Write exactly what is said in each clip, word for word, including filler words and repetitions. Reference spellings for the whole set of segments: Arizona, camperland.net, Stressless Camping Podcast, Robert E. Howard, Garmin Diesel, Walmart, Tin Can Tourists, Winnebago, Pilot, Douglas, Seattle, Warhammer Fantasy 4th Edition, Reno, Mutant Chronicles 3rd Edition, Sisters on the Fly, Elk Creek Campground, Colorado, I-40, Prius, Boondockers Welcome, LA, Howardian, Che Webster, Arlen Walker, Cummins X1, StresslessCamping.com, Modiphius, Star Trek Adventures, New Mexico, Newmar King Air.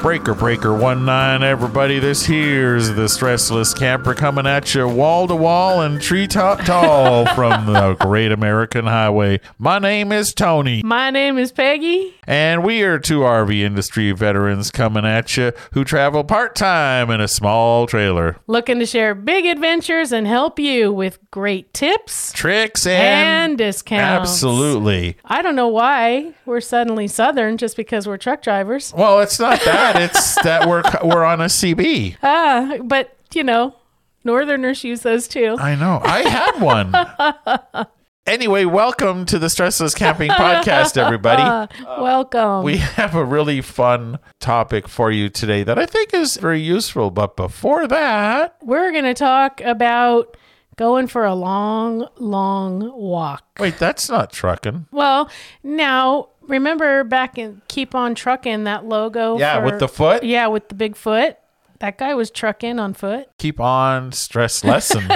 Breaker Breaker one nine, everybody. This here's the Stressless Camper coming at you wall-to-wall and treetop tall from the Great American Highway. My name is Tony. My name is Peggy. And we are two R V industry veterans coming at you who travel part-time in a small trailer. Looking to share big adventures and help you with great tips, tricks, and, and discounts. Absolutely. I don't know why we're suddenly Southern just because we're truck drivers. Well, it's not that. It's that we're we're on a C B. Ah, but, you know, Northerners use those too. I know. I had one. Anyway, welcome to the Stressless Camping Podcast, everybody. Uh, welcome. We have a really fun topic for you today that I think is very useful. But before that, we're going to talk about going for a long, long walk. Wait, that's not trucking. Well, now... Remember back in Keep On Truckin', that logo? Yeah, for, with the foot? Yeah, with the big foot. That guy was truckin' on foot. Keep on stress lesson.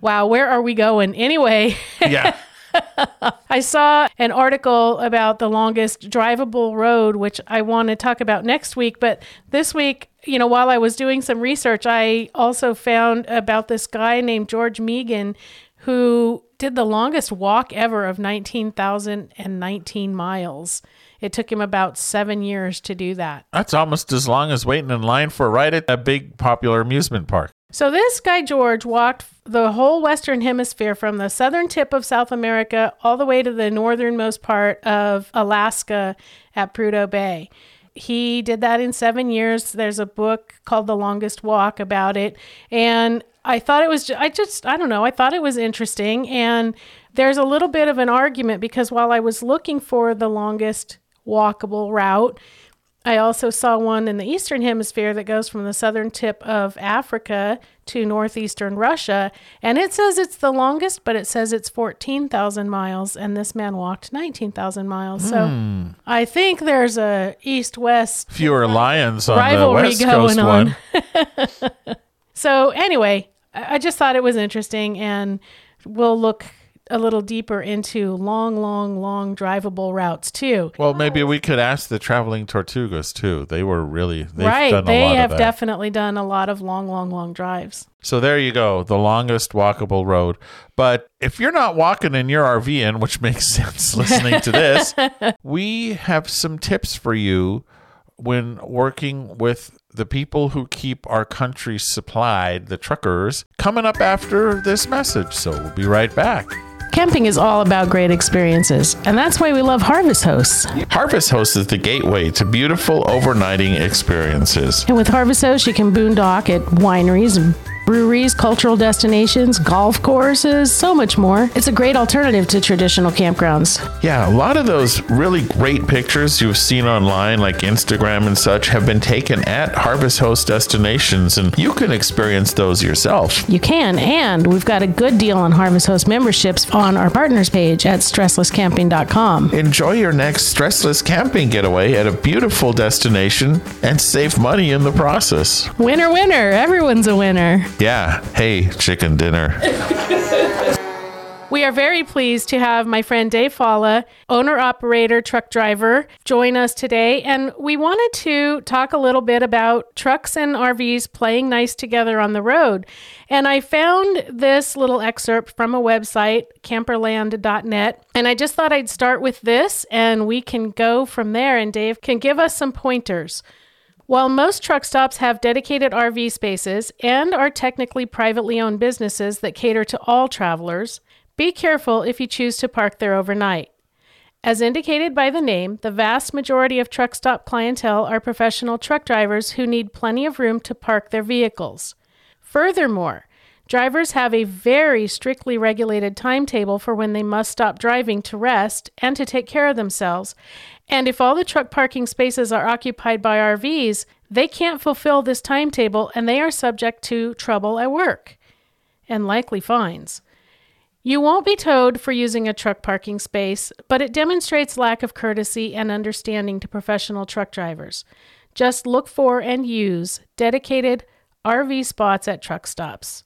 Wow, where are we going? Anyway. Yeah. I saw an article about the longest drivable road, which I want to talk about next week. But this week, you know, while I was doing some research, I also found about this guy named George Meagan who did the longest walk ever of nineteen thousand nineteen miles. It took him about seven years to do that. That's almost as long as waiting in line for a ride at a big popular amusement park. So this guy, George, walked the whole Western Hemisphere from the southern tip of South America all the way to the northernmost part of Alaska at Prudhoe Bay. He did that in seven years. There's a book called The Longest Walk about it. And I thought it was, I just, I don't know, I thought it was interesting. And there's a little bit of an argument because while I was looking for the longest walkable route, I also saw one in the Eastern Hemisphere that goes from the southern tip of Africa to northeastern Russia. And it says it's the longest, but it says it's fourteen thousand miles. And this man walked nineteen thousand miles. So mm. I think there's a east-west fewer lions on rivalry the West Coast going on. One. So anyway, I just thought it was interesting, and we'll look a little deeper into long, long, long drivable routes too. Well, maybe we could ask the Traveling Tortugas too. They were really, they've right. done a they lot of that. They have definitely done a lot of long, long, long drives. So there you go, the longest walkable road. But if you're not walking in your R V in, which makes sense listening to this, we have some tips for you when working with the people who keep our country supplied, the truckers, coming up after this message. So we'll be right back. Camping is all about great experiences, and that's why we love Harvest Hosts. Harvest Hosts is the gateway to beautiful overnighting experiences. And with Harvest Hosts, you can boondock at wineries and breweries, cultural destinations, golf courses, so much more. It's a great alternative to traditional campgrounds. Yeah, a lot of those really great pictures you've seen online, like Instagram and such, have been taken at Harvest Host destinations, and you can experience those yourself. You can, and we've got a good deal on Harvest Host memberships on our partners page at Stressless Camping dot com. Enjoy your next Stressless Camping getaway at a beautiful destination and save money in the process. Winner, winner. Everyone's a winner. Yeah. Hey, chicken dinner. We are very pleased to have my friend Dave Fala, owner-operator, truck driver, join us today. And we wanted to talk a little bit about trucks and R Vs playing nice together on the road. And I found this little excerpt from a website, camperland dot net. And I just thought I'd start with this, and we can go from there, and Dave can give us some pointers. While most truck stops have dedicated R V spaces and are technically privately owned businesses that cater to all travelers, be careful if you choose to park there overnight. As indicated by the name, the vast majority of truck stop clientele are professional truck drivers who need plenty of room to park their vehicles. Furthermore, drivers have a very strictly regulated timetable for when they must stop driving to rest and to take care of themselves. And if all the truck parking spaces are occupied by R Vs, they can't fulfill this timetable and they are subject to trouble at work and likely fines. You won't be towed for using a truck parking space, but it demonstrates lack of courtesy and understanding to professional truck drivers. Just look for and use dedicated R V spots at truck stops.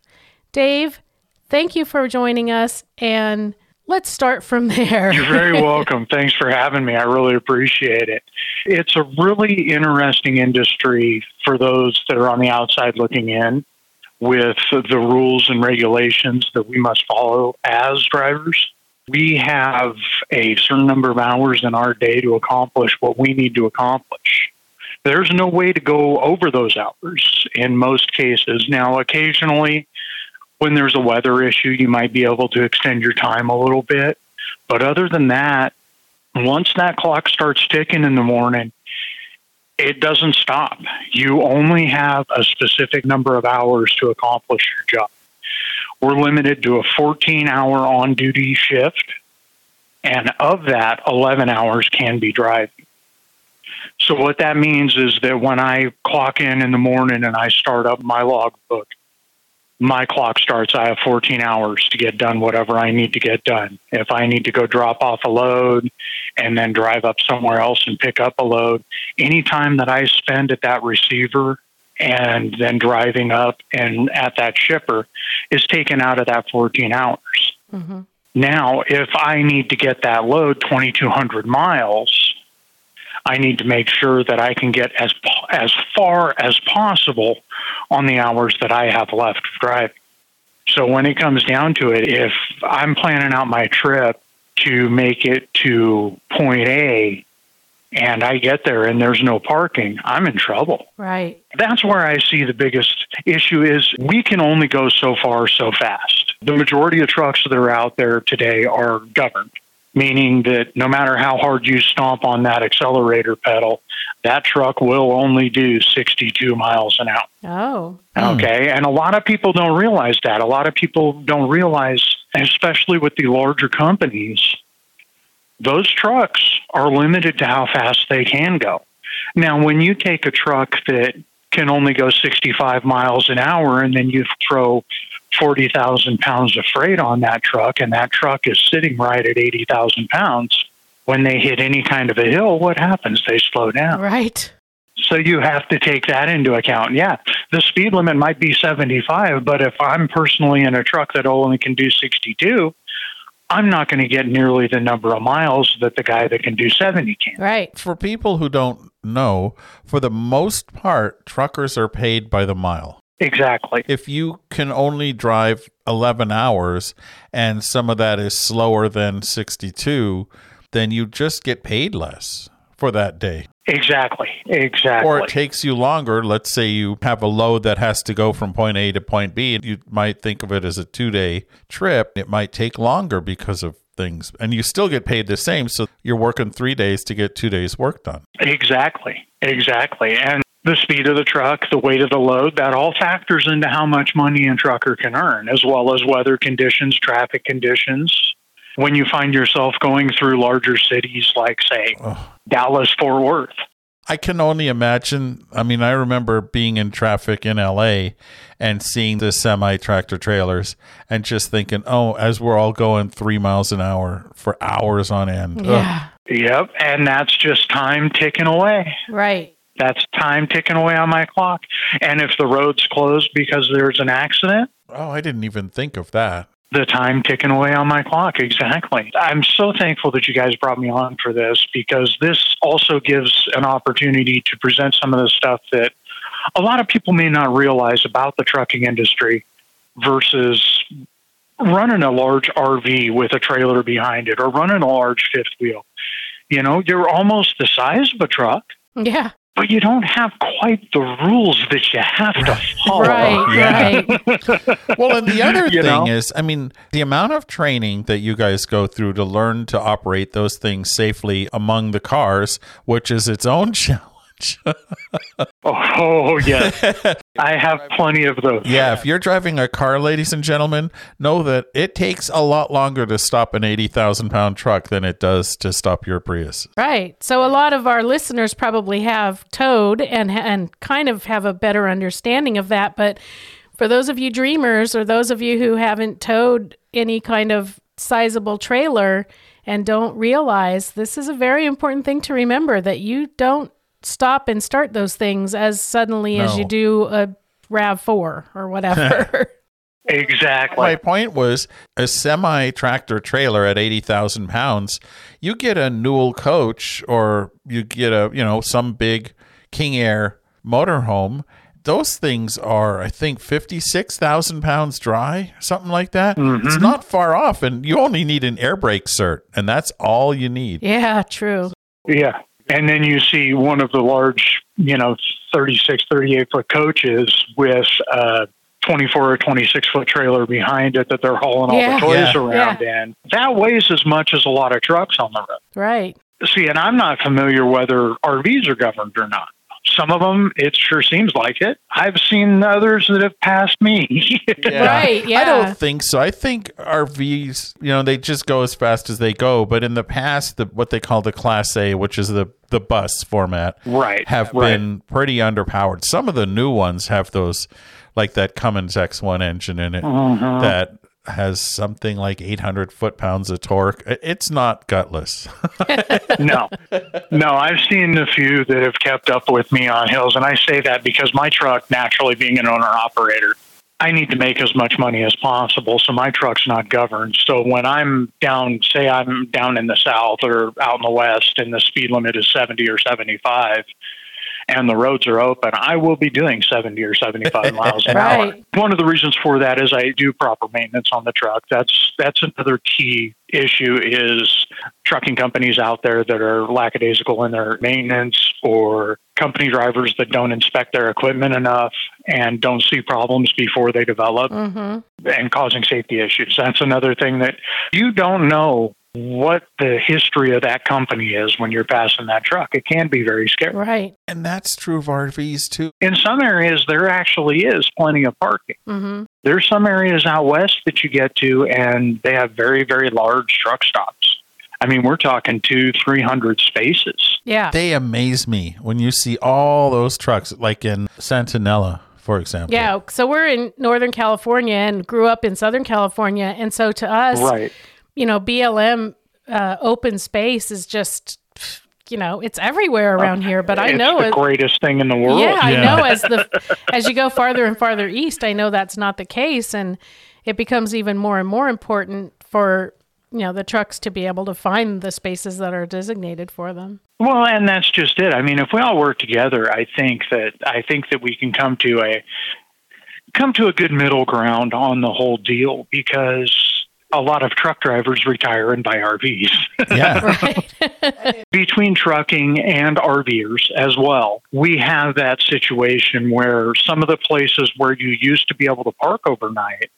Dave, thank you for joining us, and let's start from there. You're very welcome. Thanks for having me. I really appreciate it. It's a really interesting industry for those that are on the outside looking in with the rules and regulations that we must follow as drivers. We have a certain number of hours in our day to accomplish what we need to accomplish. There's no way to go over those hours in most cases. Now, occasionally, when there's a weather issue, you might be able to extend your time a little bit. But other than that, once that clock starts ticking in the morning, it doesn't stop. You only have a specific number of hours to accomplish your job. We're limited to a fourteen-hour on-duty shift, and of that, eleven hours can be driving. So what that means is that when I clock in in the morning and I start up my logbook, my clock starts. I have fourteen hours to get done whatever I need to get done. If I need to go drop off a load and then drive up somewhere else and pick up a load, any time that I spend at that receiver and then driving up and at that shipper is taken out of that fourteen hours. Mm-hmm. Now, if I need to get that load twenty-two hundred miles, I need to make sure that I can get as as far as possible on the hours that I have left of driving. So when it comes down to it, if I'm planning out my trip to make it to point A and I get there and there's no parking, I'm in trouble. Right. That's where I see the biggest issue is we can only go so far so fast. The majority of trucks that are out there today are governed, meaning that no matter how hard you stomp on that accelerator pedal, that truck will only do sixty-two miles an hour. Oh. Okay. And a lot of people don't realize that. A lot of people don't realize, especially with the larger companies, those trucks are limited to how fast they can go. Now, when you take a truck that can only go sixty-five miles an hour and then you throw forty thousand pounds of freight on that truck, and that truck is sitting right at eighty thousand pounds. When they hit any kind of a hill, what happens? They slow down. Right. So you have to take that into account. Yeah, the speed limit might be seventy-five, but if I'm personally in a truck that only can do sixty-two, I'm not going to get nearly the number of miles that the guy that can do seventy can. Right. For people who don't know, for the most part, truckers are paid by the mile. Exactly. If you can only drive eleven hours and some of that is slower than sixty-two, then you just get paid less for that day. Exactly. Exactly. Or it takes you longer. Let's say you have a load that has to go from point A to point B, and you might think of it as a two-day trip. It might take longer because of things, and you still get paid the same. So you're working three days to get two days work done. Exactly. Exactly. And the speed of the truck, the weight of the load, that all factors into how much money a trucker can earn, as well as weather conditions, traffic conditions. When you find yourself going through larger cities like, say, oh. Dallas-Fort Worth. I can only imagine. I mean, I remember being in traffic in L A and seeing the semi-tractor trailers and just thinking, oh, as we're all going three miles an hour for hours on end. Yeah. Yep, and that's just time ticking away. Right. That's time ticking away on my clock. And if the road's closed because there's an accident. Oh, I didn't even think of that. The time ticking away on my clock. Exactly. I'm so thankful that you guys brought me on for this, because this also gives an opportunity to present some of the stuff that a lot of people may not realize about the trucking industry versus running a large R V with a trailer behind it or running a large fifth wheel. You know, you're almost the size of a truck. Yeah. But you don't have quite the rules that you have to follow. Right, yeah. right. Well, and the other you thing know? is, I mean, the amount of training that you guys go through to learn to operate those things safely among the cars, which is its own challenge. oh, oh, yes. I have plenty of those. Yeah, if you're driving a car, ladies and gentlemen, know that it takes a lot longer to stop an eighty thousand pound truck than it does to stop your Prius. Right. So a lot of our listeners probably have towed and and kind of have a better understanding of that, but for those of you dreamers or those of you who haven't towed any kind of sizable trailer and don't realize, this is a very important thing to remember, that you don't stop and start those things as suddenly no. as you do a RAV four or whatever. Exactly. My point was, a semi-tractor trailer at eighty thousand pounds, you get a Newell coach or you get a, you know, some big King Air motorhome. Those things are, I think, fifty-six thousand pounds dry, something like that. Mm-hmm. It's not far off, and you only need an air brake cert, and that's all you need. Yeah, true. Yeah, and then you see one of the large, you know, thirty-six, thirty-eight-foot coaches with a twenty-four or twenty-six-foot trailer behind it that they're hauling yeah. all the toys yeah. around yeah. in. That weighs as much as a lot of trucks on the road. Right. See, and I'm not familiar whether R Vs are governed or not. Some of them, it sure seems like it. I've seen others that have passed me. yeah. Right, yeah. I don't think so. I think R Vs, you know, they just go as fast as they go. But in the past, the what they call the Class A, which is the, the bus format, right, have right. been pretty underpowered. Some of the new ones have those, like that Cummins X one engine in it mm-hmm. that has something like eight hundred foot-pounds of torque. It's not gutless. no. No, I've seen a few that have kept up with me on hills, and I say that because my truck, naturally being an owner-operator, I need to make as much money as possible, so my truck's not governed. So when I'm down, say I'm down in the south or out in the west, and the speed limit is seventy or seventy-five, and the roads are open, I will be doing seventy or seventy-five miles an hour. Right. One of the reasons for that is I do proper maintenance on the truck. That's that's another key issue is trucking companies out there that are lackadaisical in their maintenance, or company drivers that don't inspect their equipment enough and don't see problems before they develop mm-hmm. and causing safety issues. That's another thing that you don't know what the history of that company is when you're passing that truck. It can be very scary. Right. And that's true of R Vs too. In some areas, there actually is plenty of parking. Mm-hmm. There's some areas out west that you get to, and they have very, very large truck stops. I mean, we're talking two, three hundred spaces. Yeah. They amaze me when you see all those trucks, like in Santanella, for example. Yeah. So we're in Northern California and grew up in Southern California. And so to us... Right. You know, B L M uh, open space is just, you know, it's everywhere around here. But I it's know it's the greatest thing in the world. Yeah, yeah. I know as the as you go farther and farther east, I know that's not the case, and it becomes even more and more important for, you know, the trucks to be able to find the spaces that are designated for them. Well, and that's just it. I mean, if we all work together, I think that I think that we can come to a come to a good middle ground on the whole deal, because a lot of truck drivers retire and buy R Vs. Yeah. Between trucking and RVers as well, we have that situation where some of the places where you used to be able to park overnight,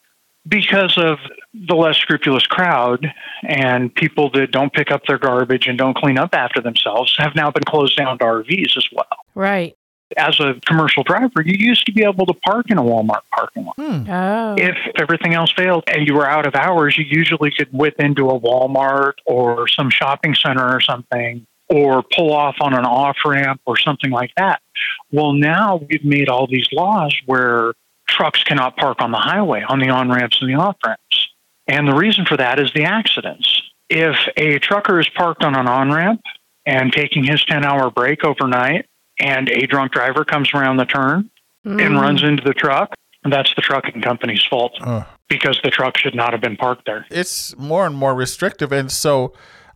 because of the less scrupulous crowd and people that don't pick up their garbage and don't clean up after themselves, have now been closed down to R Vs as well. Right. As a commercial driver, you used to be able to park in a Walmart parking lot. Hmm. Oh. If everything else failed and you were out of hours, you usually could whip into a Walmart or some shopping center or something, or pull off on an off-ramp or something like that. Well, now we've made all these laws where trucks cannot park on the highway, on the on-ramps and the off-ramps. And the reason for that is the accidents. If a trucker is parked on an on-ramp and taking his ten-hour break overnight, and a drunk driver comes around the turn mm. and runs into the truck, and that's the trucking company's fault uh. because the truck should not have been parked there. It's more and more restrictive. And so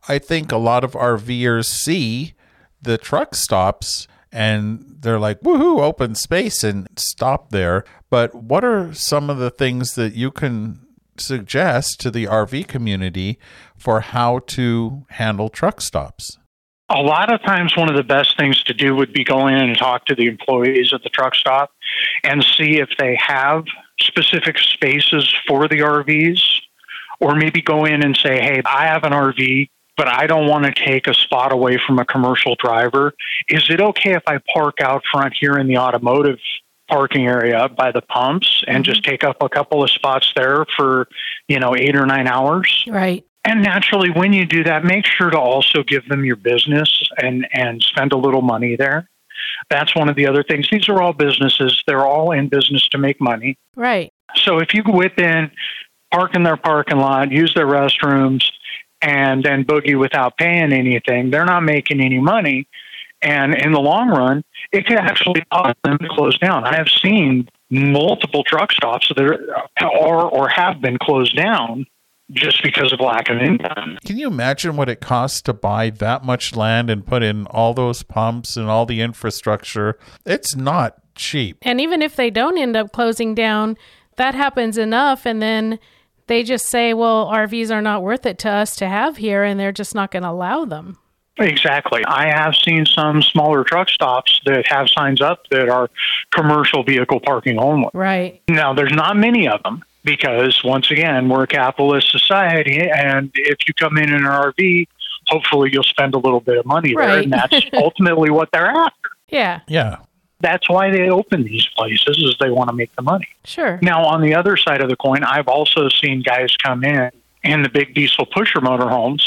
I think a lot of RVers see the truck stops and they're like, woohoo, open space, and stop there. But what are some of the things that you can suggest to the R V community for how to handle truck stops? A lot of times, one of the best things to do would be go in and talk to the employees at the truck stop and see if they have specific spaces for the R Vs, or maybe go in and say, hey, I have an R V, but I don't want to take a spot away from a commercial driver. Is it okay if I park out front here in the automotive parking area by the pumps and just take up a couple of spots there for, you know, eight or nine hours? Right. And naturally, when you do that, make sure to also give them your business and, and spend a little money there. That's one of the other things. These are all businesses. They're all in business to make money. Right. So if you whip in, park in their parking lot, use their restrooms, and then boogie without paying anything, they're not making any money. And in the long run, it could actually cause them to close down. I have seen multiple truck stops that are or have been closed down just because of lack of income. Can you imagine what it costs to buy that much land and put in all those pumps and all the infrastructure? It's not cheap. And even if they don't end up closing down, that happens enough. And then they just say, well, R Vs are not worth it to us to have here, and they're just not going to allow them. Exactly. I have seen some smaller truck stops that have signs up that are commercial vehicle parking only. Right. Now, there's not many of them because, once again, we're a capitalist society, and if you come in in an R V, hopefully you'll spend a little bit of money right. there, and that's ultimately what they're after. Yeah. Yeah. That's why they open these places, is they want to make the money. Sure. Now, on the other side of the coin, I've also seen guys come in in the big diesel pusher motorhomes,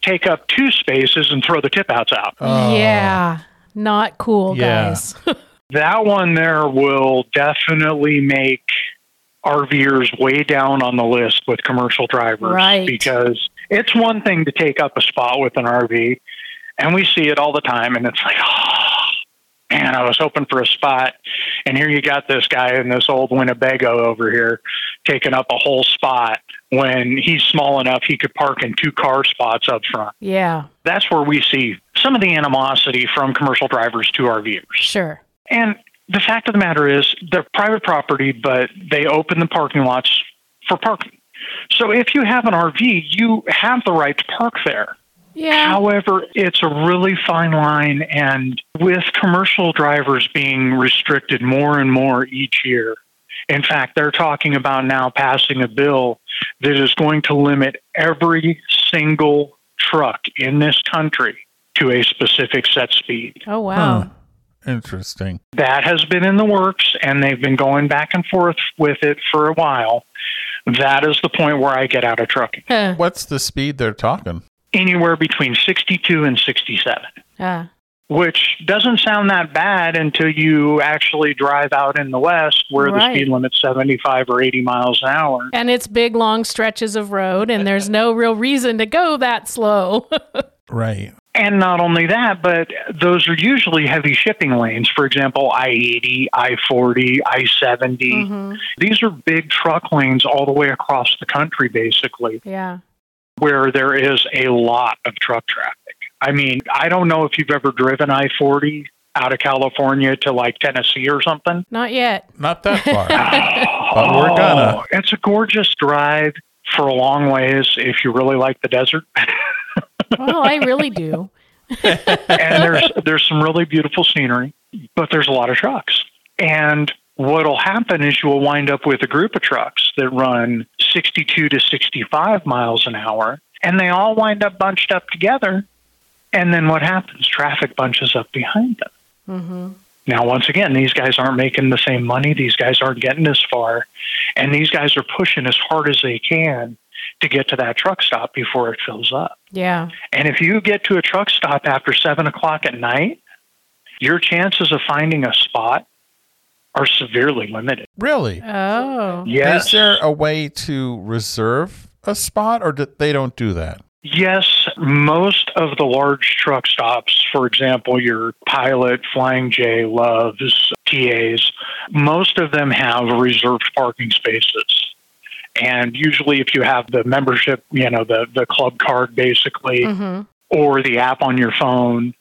take up two spaces, and throw the tip outs out. Oh. Yeah. Not cool, yeah. guys. That one there will definitely make RVers way down on the list with commercial drivers. Right. Because it's one thing to take up a spot with an R V, and we see it all the time, and it's like, oh, man, I was hoping for a spot, and here you got this guy in this old Winnebago over here taking up a whole spot when he's small enough he could park in two car spots up front. Yeah. That's where we see some of the animosity from commercial drivers to RVers. Sure. And the fact of the matter is, they're private property, but they open the parking lots for parking. So if you have an R V, you have the right to park there. Yeah. However, it's a really fine line, and with commercial drivers being restricted more and more each year, in fact, they're talking about now passing a bill that is going to limit every single truck in this country to a specific set speed. Oh, wow. Huh. Interesting. That has been in the works, and they've been going back and forth with it for a while. That is the point where I get out of trucking. Huh. What's the speed they're talking? Anywhere between sixty-two and sixty-seven, ah. which doesn't sound that bad until you actually drive out in the West where right. the speed limit's seventy-five or eighty miles an hour. And it's big, long stretches of road, and there's no real reason to go that slow. Right. And not only that, but those are usually heavy shipping lanes. For example, I eighty, I forty, I seventy. Mm-hmm. These are big truck lanes all the way across the country, basically. Yeah. Where there is a lot of truck traffic. I mean, I don't know if you've ever driven I forty out of California to like Tennessee or something. Not yet. Not that far. Oh, but we're gonna. It's a gorgeous drive for a long ways if you really like the desert. Well, I really do. And there's there's some really beautiful scenery, but there's a lot of trucks. And what'll happen is you will wind up with a group of trucks that run sixty-two to sixty-five miles an hour, and they all wind up bunched up together. And then what happens? Traffic bunches up behind them. Mm-hmm. Now, once again, these guys aren't making the same money. These guys aren't getting as far. And these guys are pushing as hard as they can to get to that truck stop before it fills up. Yeah. And if you get to a truck stop after seven o'clock at night, your chances of finding a spot are severely limited. Really? Oh. Yes. Is there a way to reserve a spot, or do they don't do that? Yes. Most of the large truck stops, for example, your Pilot, Flying J, Loves, T As, most of them have reserved parking spaces. And usually if you have the membership, you know, the, the club card basically, mm-hmm. or the app on your phone.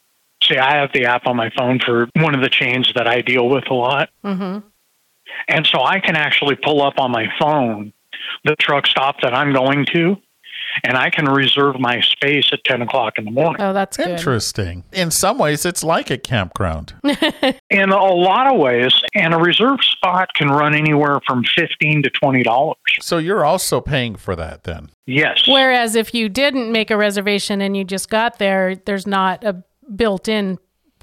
See, I have the app on my phone for one of the chains that I deal with a lot. Mm-hmm. And so I can actually pull up on my phone the truck stop that I'm going to, and I can reserve my space at ten o'clock in the morning. Oh, that's good. Interesting. In some ways, it's like a campground. In a lot of ways, and a reserve spot can run anywhere from fifteen to twenty dollars. So you're also paying for that then? Yes. Whereas if you didn't make a reservation and you just got there, there's not a built-in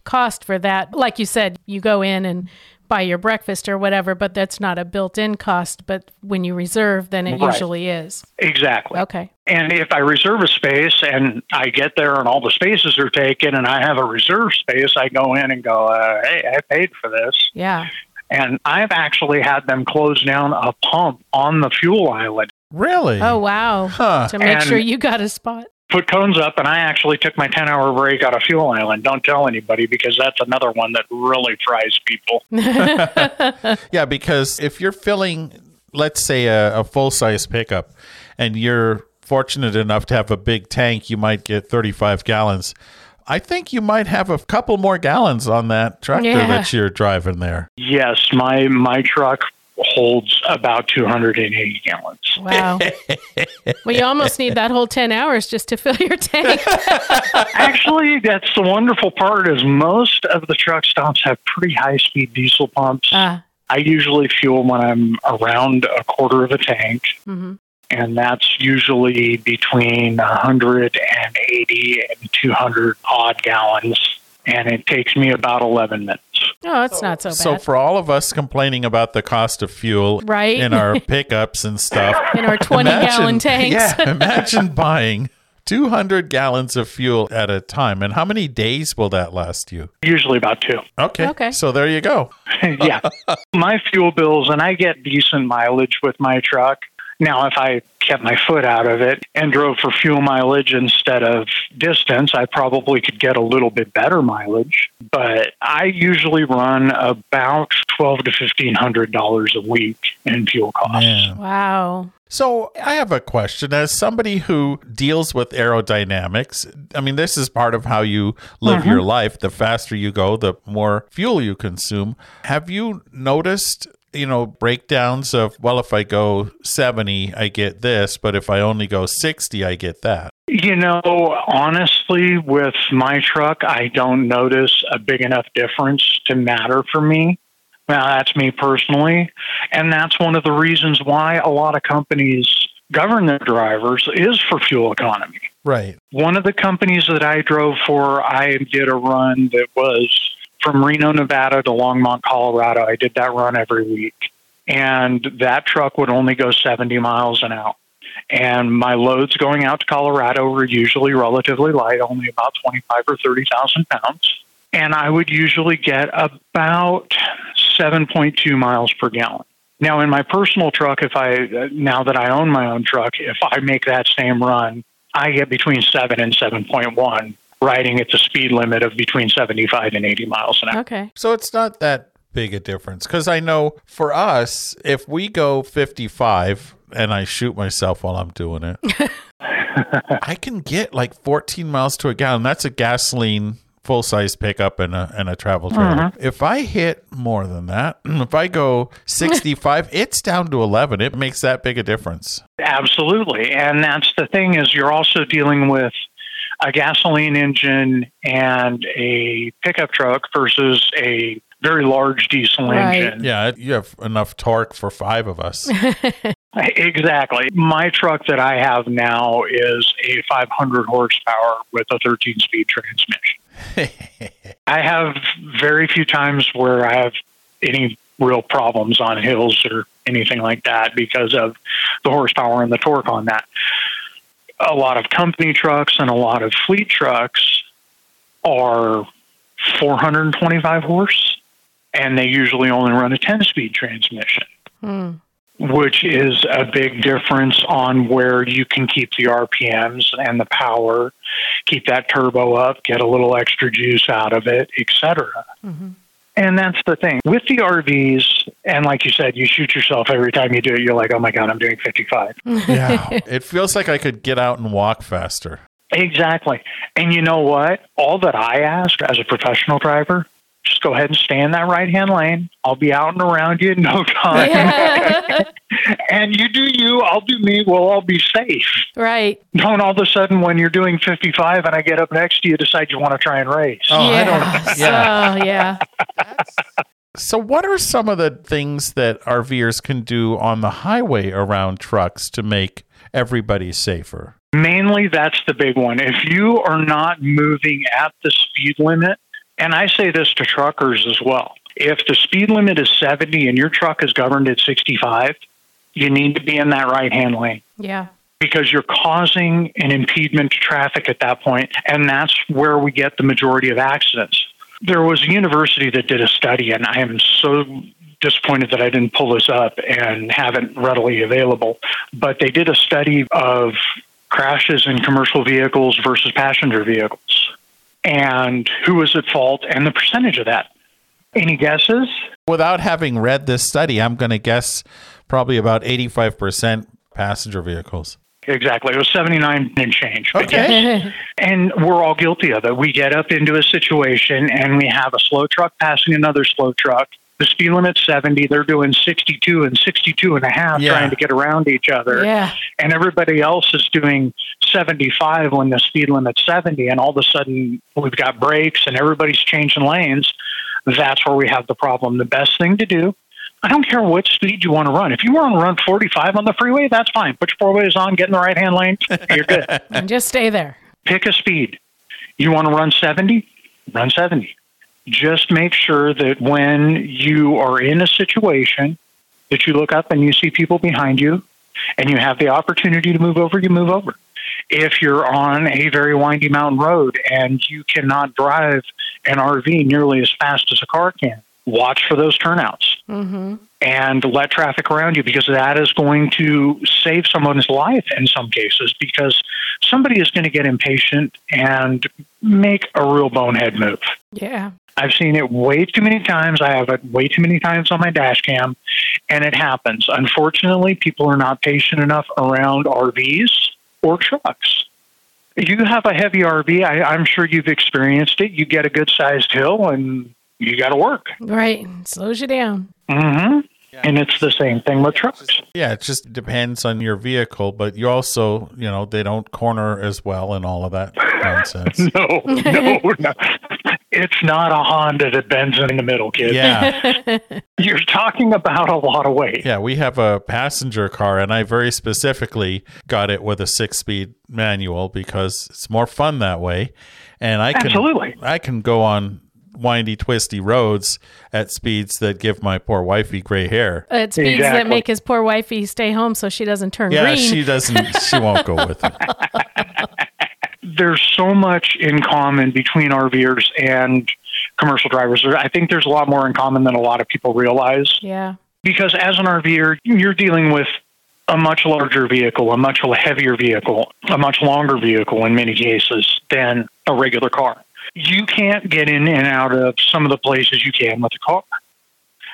cost for that. Like you said, you go in and buy your breakfast or whatever, but that's not a built-in cost. But when you reserve, then it right. usually is. Exactly. Okay. And if I reserve a space and I get there and all the spaces are taken and I have a reserve space, I go in and go, uh, hey, I paid for this. Yeah. And I've actually had them close down a pump on the fuel island. Really? Oh, wow. Huh. To make and sure you got a spot. Put cones up, and I actually took my ten-hour break out of fuel island. Don't tell anybody, because that's another one that really fries people. Yeah, because if you're filling, let's say, a, a full-size pickup, and you're fortunate enough to have a big tank, you might get thirty-five gallons. I think you might have a couple more gallons on that tractor yeah. that you're driving there. Yes, my my truck holds about two hundred eighty gallons. Wow. Well, you almost need that whole ten hours just to fill your tank. Actually, that's the wonderful part is most of the truck stops have pretty high-speed diesel pumps. Uh, I usually fuel when I'm around a quarter of a tank. Mm-hmm. And that's usually between one hundred eighty and two hundred odd gallons. And it takes me about eleven minutes. Oh, that's so, not so bad. So for all of us complaining about the cost of fuel right? in our pickups and stuff. In our twenty-gallon tanks. Yeah, imagine buying two hundred gallons of fuel at a time. And how many days will that last you? Usually about two. Okay. Okay. So there you go. Yeah. My fuel bills, and I get decent mileage with my truck. Now, if I kept my foot out of it and drove for fuel mileage instead of distance, I probably could get a little bit better mileage. But I usually run about twelve hundred to fifteen hundred dollars a week in fuel costs. Yeah. Wow. So I have a question. As somebody who deals with aerodynamics, I mean, this is part of how you live uh-huh. your life. The faster you go, the more fuel you consume. Have you noticed, you know, breakdowns of, well, if I go seventy, I get this, but if I only go sixty, I get that? You know, honestly, with my truck, I don't notice a big enough difference to matter for me. Now, that's me personally. And that's one of the reasons why a lot of companies govern their drivers is for fuel economy. Right. One of the companies that I drove for, I did a run that was from Reno, Nevada to Longmont, Colorado. I did that run every week. And that truck would only go seventy miles an hour. And my loads going out to Colorado were usually relatively light, only about twenty-five or thirty thousand pounds. And I would usually get about seven point two miles per gallon. Now, in my personal truck, if I, now that I own my own truck, if I make that same run, I get between seven and seven point one. Riding at the speed limit of between seventy-five and eighty miles an hour. Okay. So it's not that big a difference. Because I know for us, if we go fifty-five, and I shoot myself while I'm doing it, I can get like fourteen miles to a gallon. That's a gasoline full-size pickup and a, and a travel trailer. Uh-huh. If I hit more than that, if I go sixty-five, it's down to eleven. It makes that big a difference. Absolutely. And that's the thing is you're also dealing with a gasoline engine and a pickup truck versus a very large diesel right. engine. Yeah, you have enough torque for five of us. Exactly. My truck that I have now is a five hundred horsepower with a thirteen-speed transmission. I have very few times where I have any real problems on hills or anything like that because of the horsepower and the torque on that. A lot of company trucks and a lot of fleet trucks are four hundred twenty-five horse, and they usually only run a ten-speed transmission, hmm. which is a big difference on where you can keep the R P Ms and the power, keep that turbo up, get a little extra juice out of it, et cetera. Mm-hmm. And that's the thing. With the R Vs, and like you said, you shoot yourself every time you do it. You're like, oh my God, I'm doing fifty-five. Yeah. It feels like I could get out and walk faster. Exactly. And you know what? All that I ask as a professional driver, just go ahead and stay in that right-hand lane. I'll be out and around you in no time. Yeah. And you do you, I'll do me, we'll all be safe. Right. Don't all of a sudden when you're doing fifty-five and I get up next to you, decide you want to try and race. Oh, yeah. I don't know. Yeah. So, yeah. So what are some of the things that R Vers can do on the highway around trucks to make everybody safer? Mainly, that's the big one. If you are not moving at the speed limit, and I say this to truckers as well, If the speed limit is seventy and your truck is governed at sixty-five, you need to be in that right-hand lane. Yeah. Because you're causing an impediment to traffic at that point, and that's where we get the majority of accidents. There was a university that did a study, and I am so disappointed that I didn't pull this up and have it readily available, but they did a study of crashes in commercial vehicles versus passenger vehicles, and who was at fault and the percentage of that. Any guesses? Without having read this study, I'm going to guess probably about eighty-five percent passenger vehicles. Exactly. It was seventy-nine and change. Okay. And we're all guilty of it. We get up into a situation and we have a slow truck passing another slow truck. The speed limit's seventy. They're doing sixty-two and sixty-two and a half, yeah, trying to get around each other. Yeah. And everybody else is doing seventy-five when the speed limit's seventy. And all of a sudden we've got brakes and everybody's changing lanes. That's where we have the problem. The best thing to do, I don't care what speed you want to run. If you want to run forty-five on the freeway, that's fine. Put your four-ways on, get in the right-hand lane, you're good. And just stay there. Pick a speed. You want to run seventy? Run seventy. Just make sure that when you are in a situation that you look up and you see people behind you and you have the opportunity to move over, you move over. If you're on a very windy mountain road and you cannot drive an R V nearly as fast as a car can, watch for those turnouts. Mm-hmm. And let traffic around you, because that is going to save someone's life in some cases, because somebody is going to get impatient and make a real bonehead move. Yeah. I've seen it way too many times. I have it way too many times on my dash cam, and it happens. Unfortunately, people are not patient enough around R Vs or trucks. You have a heavy R V. I, I'm sure you've experienced it. You get a good-sized hill, and you got to work. Right. Slows you down. Mm-hmm. Yeah. And it's the same thing with trucks. Yeah, it just depends on your vehicle, but you also, you know, they don't corner as well and all of that nonsense. no, no, no. It's not a Honda that bends in the middle, kid. Yeah. You're talking about a lot of weight. Yeah, we have a passenger car, and I very specifically got it with a six-speed manual because it's more fun that way. And I can, Absolutely. I can go on windy, twisty roads at speeds that give my poor wifey gray hair. At speeds exactly. that make his poor wifey stay home so she doesn't turn yeah, green. Yeah, she doesn't. She won't go with it. There's so much in common between RVers and commercial drivers. I think there's a lot more in common than a lot of people realize. Yeah. Because as an RVer, you're dealing with a much larger vehicle, a much heavier vehicle, a much longer vehicle in many cases than a regular car. You can't get in and out of some of the places you can with a car.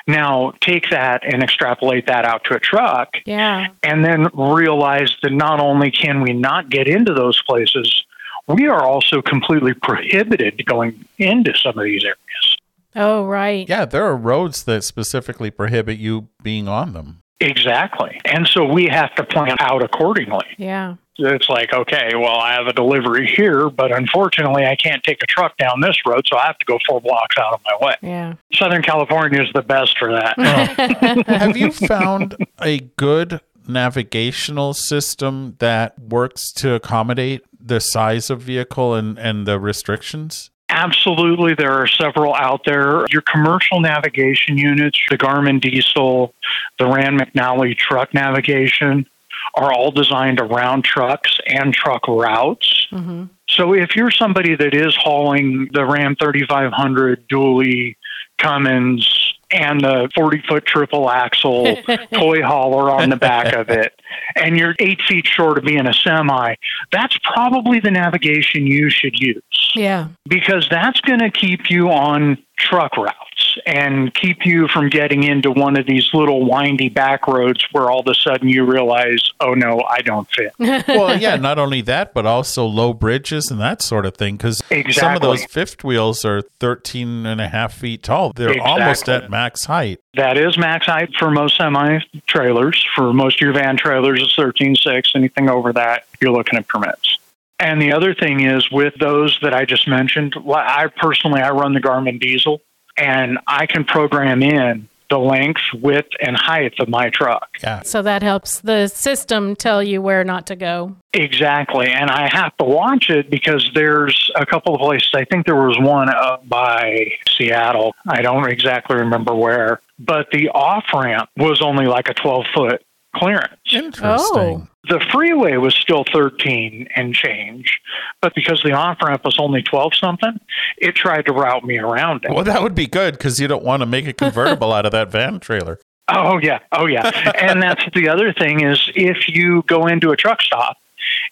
Now, take that and extrapolate that out to a truck, yeah, and then realize that not only can we not get into those places, we are also completely prohibited going into some of these areas. Oh, right. Yeah, there are roads that specifically prohibit you being on them. Exactly. And so we have to plan out accordingly. Yeah. It's like, okay, well, I have a delivery here, but unfortunately I can't take a truck down this road, so I have to go four blocks out of my way. Yeah. Southern California is the best for that. Oh. Have you found a good navigational system that works to accommodate the size of vehicle and, and the restrictions? Absolutely. There are several out there. Your commercial navigation units, the Garmin Diesel, the Rand McNally truck navigation, are all designed around trucks and truck routes. Mm-hmm. So if you're somebody that is hauling the Ram thirty-five hundred dually Cummins and the forty-foot triple axle toy hauler on the back of it, and you're eight feet short of being a semi, that's probably the navigation you should use. Yeah. Because that's going to keep you on truck routes and keep you from getting into one of these little windy back roads where all of a sudden you realize, oh, no, I don't fit. Well, yeah, not only that, but also low bridges and that sort of thing, because exactly. some of those fifth wheels are thirteen and a half feet tall. They're exactly. almost at max height. That is max height for most semi-trailers. For most of your van trailers, it's thirteen six. Anything over that, you're looking at permits. And the other thing is, with those that I just mentioned, I personally, I run the Garmin Diesel, and I can program in the length, width, and height of my truck. Yeah. So that helps the system tell you where not to go. Exactly. And I have to watch it because there's a couple of places. I think there was one up by Seattle. I don't exactly remember where. But the off-ramp was only like a twelve-foot clearance. Interesting. Oh. The freeway was still thirteen and change, but because the off-ramp was only twelve-something, it tried to route me around it. Well, that would be good because you don't want to make a convertible out of that van trailer. Oh, yeah. Oh, yeah. And that's the other thing is if you go into a truck stop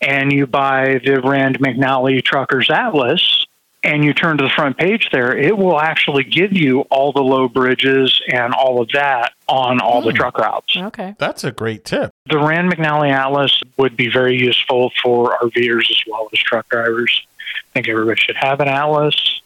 and you buy the Rand McNally Trucker's Atlas and you turn to the front page there, it will actually give you all the low bridges and all of that on all mm. the truck routes. Okay. That's a great tip. The Rand McNally Atlas would be very useful for RVers as well as truck drivers. I think everybody should have an Atlas.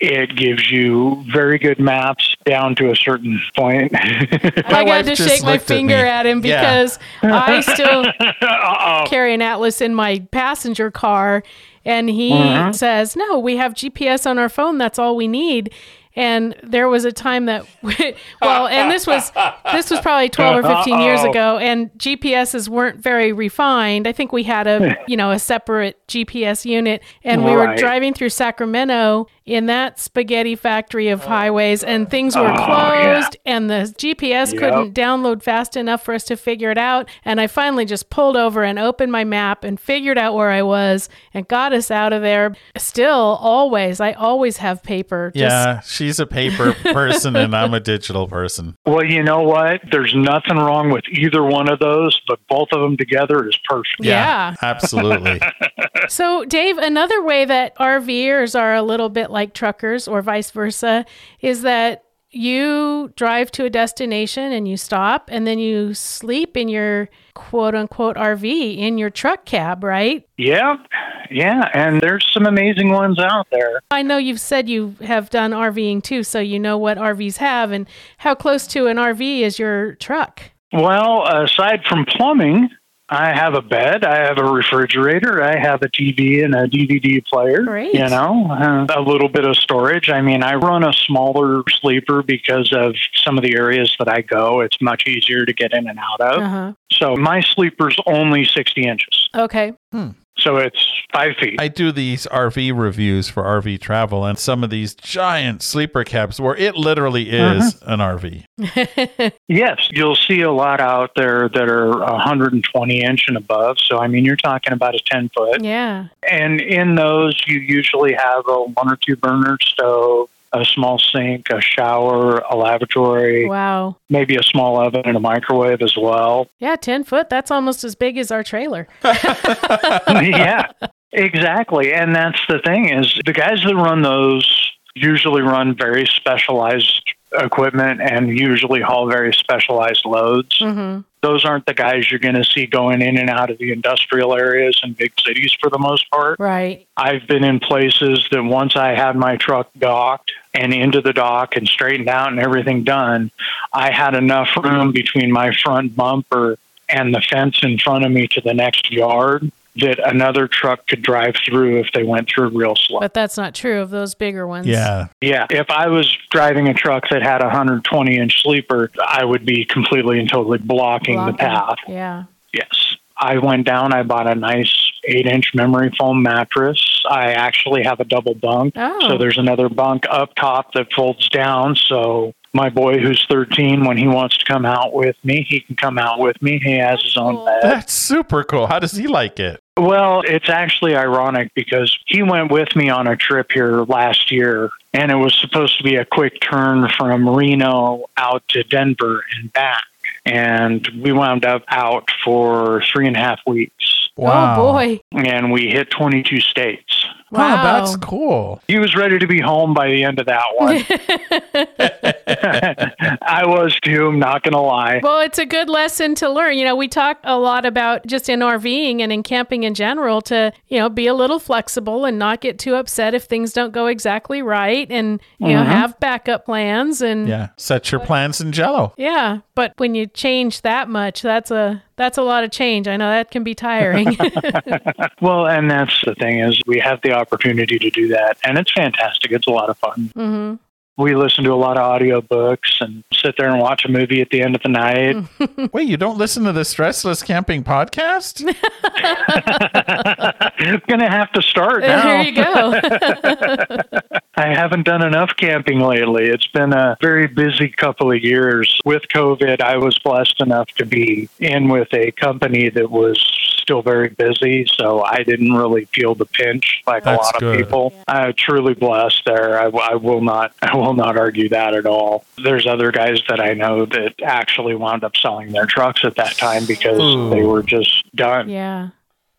It gives you very good maps down to a certain point. I got to shake my finger at, at him because yeah. I still Uh-oh. carry an Atlas in my passenger car, and he mm-hmm. says, no, we have G P S on our phone. That's all we need. And there was a time that, we, well, and this was this was probably twelve or fifteen Uh-oh. years ago, and G P Ses weren't very refined. I think we had a, you know, a separate G P S unit, and we right. were driving through Sacramento in that spaghetti factory of oh, highways, and things were oh, closed, yeah. and the G P S yep. couldn't download fast enough for us to figure it out. And I finally just pulled over and opened my map and figured out where I was and got us out of there. Still, always, I always have paper. Just- yeah, she's a paper person, and I'm a digital person. Well, you know what? There's nothing wrong with either one of those, but both of them together is perfect. Yeah, yeah. Absolutely. So, Dave, another way that RVers are a little bit like truckers or vice versa is that you drive to a destination and you stop and then you sleep in your quote unquote R V in your truck cab, right? Yeah. Yeah. And there's some amazing ones out there. I know you've said you have done RVing too, so you know what R Vs have and how close to an R V is your truck? Well, aside from plumbing, I have a bed, I have a refrigerator, I have a T V and a D V D player, Great. you know, uh, a little bit of storage. I mean, I run a smaller sleeper because of some of the areas that I go. It's much easier to get in and out of. Uh-huh. So my sleeper's only sixty inches. Okay. Hmm. So it's five feet. I do these R V reviews for R V travel and some of these giant sleeper cabs where it literally is uh-huh. an R V. Yes, you'll see a lot out there that are one hundred twenty inch and above. So, I mean, you're talking about a ten foot. Yeah. And in those, you usually have a one or two burner stove, a small sink, a shower, a lavatory. Wow. Maybe a small oven and a microwave as well. Yeah, ten foot. That's almost as big as our trailer. Yeah, exactly. And that's the thing is the guys that run those usually run very specialized equipment and usually haul very specialized loads. Mm-hmm. Those aren't the guys you're going to see going in and out of the industrial areas and big cities for the most part. Right. I've been in places that once I had my truck docked and into the dock and straightened out and everything done, I had enough room between my front bumper and the fence in front of me to the next yard that another truck could drive through if they went through real slow. But that's not true of those bigger ones. Yeah. Yeah. If I was driving a truck that had a one hundred twenty inch sleeper, I would be completely and totally blocking, blocking. the path. Yeah. Yes. I went down, I bought a nice eight inch memory foam mattress. I actually have a double bunk. Oh. So there's another bunk up top that folds down. So my boy who's thirteen, when he wants to come out with me, he can come out with me. He has his own bed. That's super cool. How does he like it? Well, it's actually ironic because he went with me on a trip here last year, and it was supposed to be a quick turn from Reno out to Denver and back. And we wound up out for three and a half weeks. Wow. Oh, boy. And we hit twenty-two states. Wow. Wow, that's cool. He was ready to be home by the end of that one. I was too, I'm not going to lie. Well, it's a good lesson to learn. You know, we talk a lot about just in RVing and in camping in general to, you know, be a little flexible and not get too upset if things don't go exactly right and, you mm-hmm. know, have backup plans. And yeah, set your but, plans in jello. Yeah, but when you change that much, that's a... That's a lot of change. I know that can be tiring. Well, and that's the thing is we have the opportunity to do that. And it's fantastic. It's a lot of fun. Mm-hmm. we listen to a lot of audiobooks and sit there and watch a movie at the end of the night. Wait, you don't listen to the Stressless Camping Podcast? I'm going to have to start now. There you go. I haven't done enough camping lately. It's been a very busy couple of years. With COVID, I was blessed enough to be in with a company that was still very busy, so I didn't really feel the pinch like That's a lot of good. people. Yeah. I'm truly blessed there. I, I will not I will not argue that at all. There's other guys that I know that actually wound up selling their trucks at that time because Ooh. they were just done. Yeah.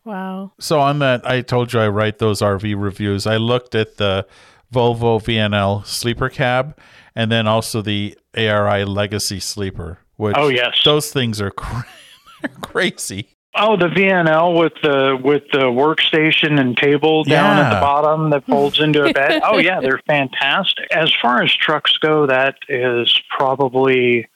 Wow. So on that, I told you I write those R V reviews. I looked at the Volvo V N L sleeper cab and then also the A R I Legacy sleeper, which oh, yes. those things are cra- crazy. Oh, the V N L with the with the workstation and table down yeah. at the bottom that folds into a bed. Oh, yeah, they're fantastic. As far as trucks go, that is probably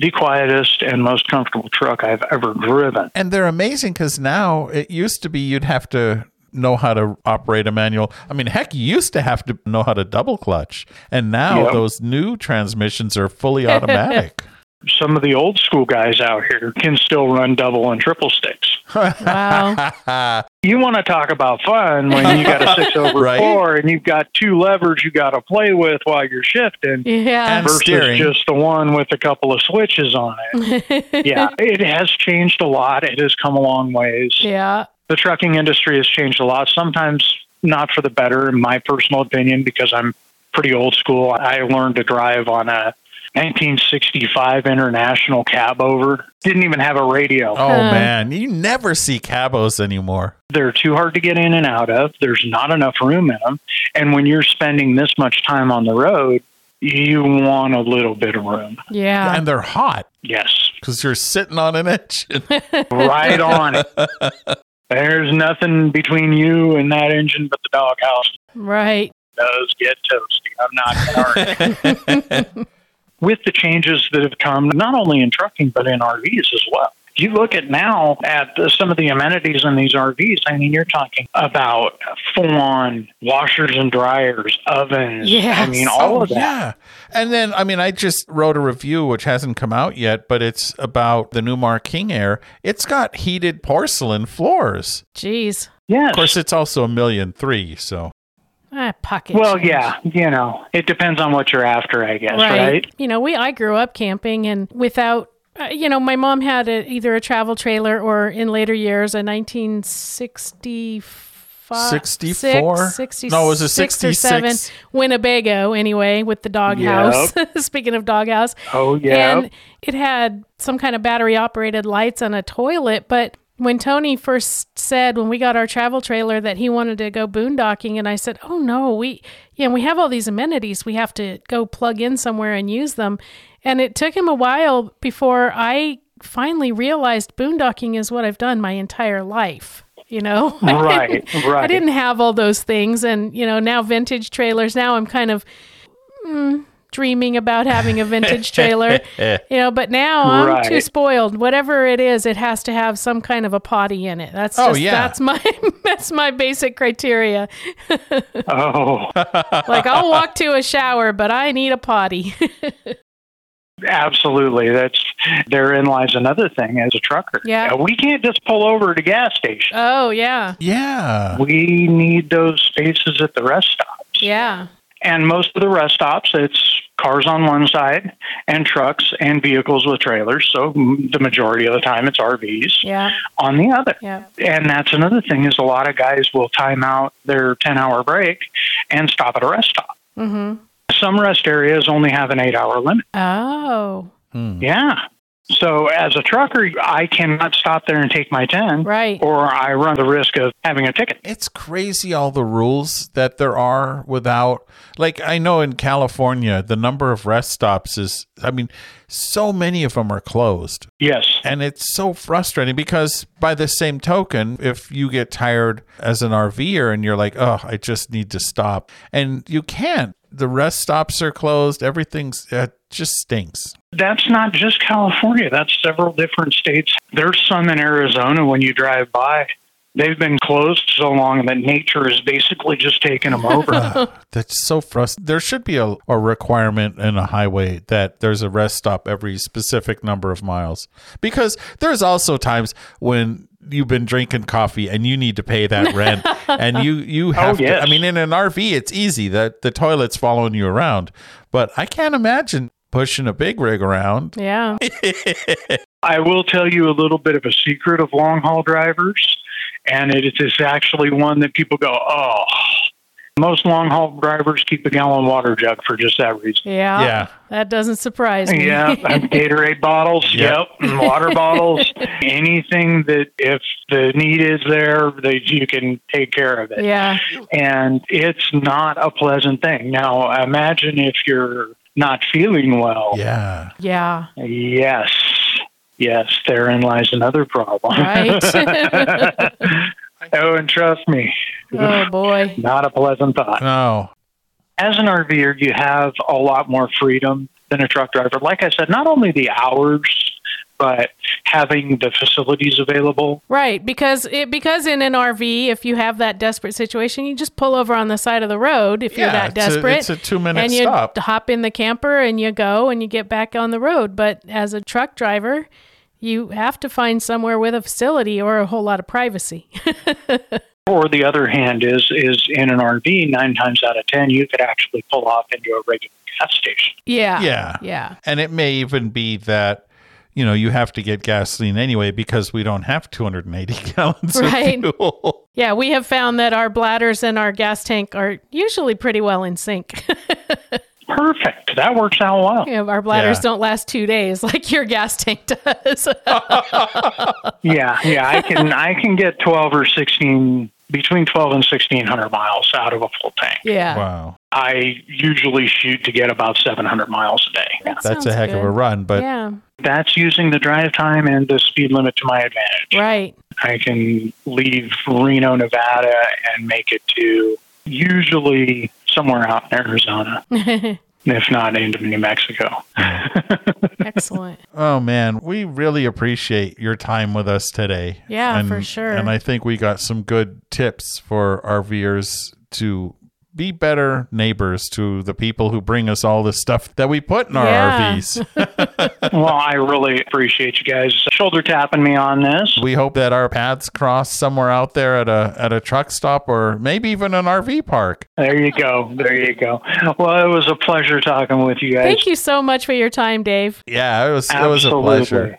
the quietest and most comfortable truck I've ever driven. And they're amazing because now it used to be you'd have to know how to operate a manual. I mean, heck, you used to have to know how to double clutch. And now yep. those new transmissions are fully automatic. Some of the old school guys out here can still run double and triple sticks. Wow. You want to talk about fun when you got a six over right? four and you've got two levers you got to play with while you're shifting yeah. and versus steering. Just the one with a couple of switches on it. Yeah. It has changed a lot. It has come a long ways. Yeah. The trucking industry has changed a lot. Sometimes not for the better, in my personal opinion, because I'm pretty old school. I learned to drive on a nineteen sixty-five International cab over. Didn't even have a radio. Oh, uh, man. You never see cabos anymore. They're too hard to get in and out of. There's not enough room in them. And when you're spending this much time on the road, you want a little bit of room. Yeah. And they're hot. Yes. Because you're sitting on an engine. Right on it. There's nothing between you and that engine but the doghouse. Right. It does get toasty. I'm not going to argue. With the changes that have come, not only in trucking, but in R Vs as well. You look at now at the, some of the amenities in these R Vs. I mean, you're talking about full-on washers and dryers, ovens. Yes. I mean, all oh, of that. Yeah. And then, I mean, I just wrote a review, which hasn't come out yet, but it's about the Newmar King Air. It's got heated porcelain floors. Jeez. Yes. Of course, it's also a million three, so. Ah, pocket well, change. Yeah, you know, it depends on what you're after, I guess, right? right? You know, we I grew up camping and without, uh, you know, my mom had a, either a travel trailer or in later years, a nineteen sixty-five sixty-four six, no, it was a sixty-seven Winnebago anyway with the doghouse. Yep. Speaking of doghouse. Oh, yeah. And it had some kind of battery operated lights on a toilet, but when Tony first said, when we got our travel trailer, that he wanted to go boondocking, and I said, oh, no, we yeah, we have all these amenities. We have to go plug in somewhere and use them. And it took him a while before I finally realized boondocking is what I've done my entire life. You know, right, I right. I didn't have all those things. And, you know, now vintage trailers, now I'm kind of mm, dreaming about having a vintage trailer, you know, but now I'm right. too spoiled. Whatever it is, it has to have some kind of a potty in it. That's oh, just, yeah. that's my, that's my basic criteria. Oh, like I'll walk to a shower, but I need a potty. Absolutely. That's, therein lies another thing as a trucker. Yeah. We can't just pull over at a gas station. Oh yeah. Yeah. We need those spaces at the rest stops. Yeah. And most of the rest stops, it's cars on one side and trucks and vehicles with trailers. So the majority of the time, it's R Vs yeah. on the other. Yeah. And that's another thing is a lot of guys will time out their ten-hour break and stop at a rest stop. Mm-hmm. Some rest areas only have an eight-hour limit. Oh. Hmm. Yeah. So as a trucker, I cannot stop there and take my ten, right? Or I run the risk of having a ticket. It's crazy all the rules that there are without, like I know in California, the number of rest stops is, I mean, so many of them are closed. Yes. And it's so frustrating because by the same token, if you get tired as an RVer and you're like, oh, I just need to stop. And you can't. The rest stops are closed. Everything's uh, just stinks. That's not just California. That's several different states. There's some in Arizona when you drive by they've been closed so long that nature has basically just taken them over. That's so frustrating. There should be a, a requirement in a highway that there's a rest stop every specific number of miles, because there's also times when you've been drinking coffee and you need to pay that rent and you, you have oh, yes. to, I mean, in an R V, it's easy that the toilet's following you around, but I can't imagine pushing a big rig around. Yeah. I will tell you a little bit of a secret of long haul drivers. And it is actually one that people go, oh, most long haul drivers keep a gallon water jug for just that reason. Yeah. Yeah. That doesn't surprise me. Yeah. Gatorade bottles. Yep. yep. Water bottles. Anything that if the need is there, they, you can take care of it. Yeah. And it's not a pleasant thing. Now, imagine if you're not feeling well. Yeah. Yeah. Yes. Yes, therein lies another problem. Right. Oh, and trust me. Oh, boy. Not a pleasant thought. No. As an R Ver, you have a lot more freedom than a truck driver. Like I said, not only the hours, but having the facilities available. Right, because it, because in an R V, if you have that desperate situation, you just pull over on the side of the road if yeah, you're that desperate. It's a, it's a two-minute stop. And you hop in the camper and you go and you get back on the road. But as a truck driver, you have to find somewhere with a facility or a whole lot of privacy. Or the other hand is, is in an R V, nine times out of ten, you could actually pull off into a regular gas station. Yeah. Yeah. Yeah. And it may even be that, you know, you have to get gasoline anyway because we don't have two hundred eighty gallons right. of fuel. Yeah, we have found that our bladders and our gas tank are usually pretty well in sync. Perfect. That works out well. Yeah, our bladders yeah. don't last two days like your gas tank does. yeah, yeah, I can I can get twelve or sixteen between twelve and sixteen hundred miles out of a full tank. Yeah. Wow. I usually shoot to get about seven hundred miles a day. That That's a heck good. of a run, but yeah. that's using the drive time and the speed limit to my advantage. Right. I can leave Reno, Nevada and make it to usually somewhere out in Arizona, if not into New Mexico. Excellent. Oh, man. We really appreciate your time with us today. Yeah, and, for sure. And I think we got some good tips for RVers to be better neighbors to the people who bring us all this stuff that we put in our yeah. R Vs. Well, I really appreciate you guys shoulder tapping me on this. We hope that our paths cross somewhere out there at a at a truck stop or maybe even an R V park. There you go. There you go. Well, it was a pleasure talking with you guys. Thank you so much for your time, Dave. Yeah, it was Absolutely. it was a pleasure.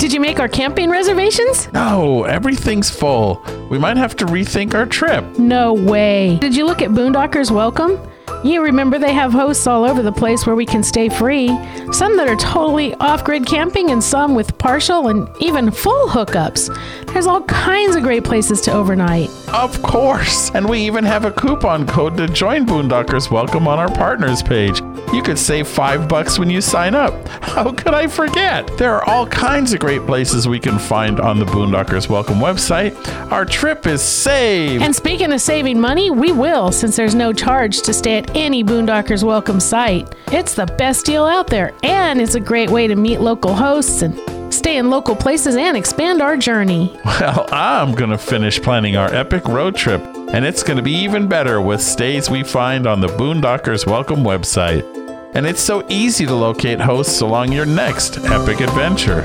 Did you make our camping reservations? No, everything's full. We might have to rethink our trip. No way. Did you look at Boondockers Welcome? You remember they have hosts all over the place where we can stay free. Some that are totally off-grid camping and some with partial and even full hookups. There's all kinds of great places to overnight. Of course. And we even have a coupon code to join Boondockers Welcome on our partners page. You could save five bucks when you sign up. How could I forget? There are all kinds of great places we can find on the Boondockers Welcome website. Our trip is saved. And speaking of saving money, we will, since there's no charge to stay at any Boondockers Welcome site. It's the best deal out there, and it's a great way to meet local hosts and stay in local places and expand our journey. Well, I'm going to finish planning our epic road trip, and it's going to be even better with stays we find on the Boondockers Welcome website. And it's so easy to locate hosts along your next epic adventure.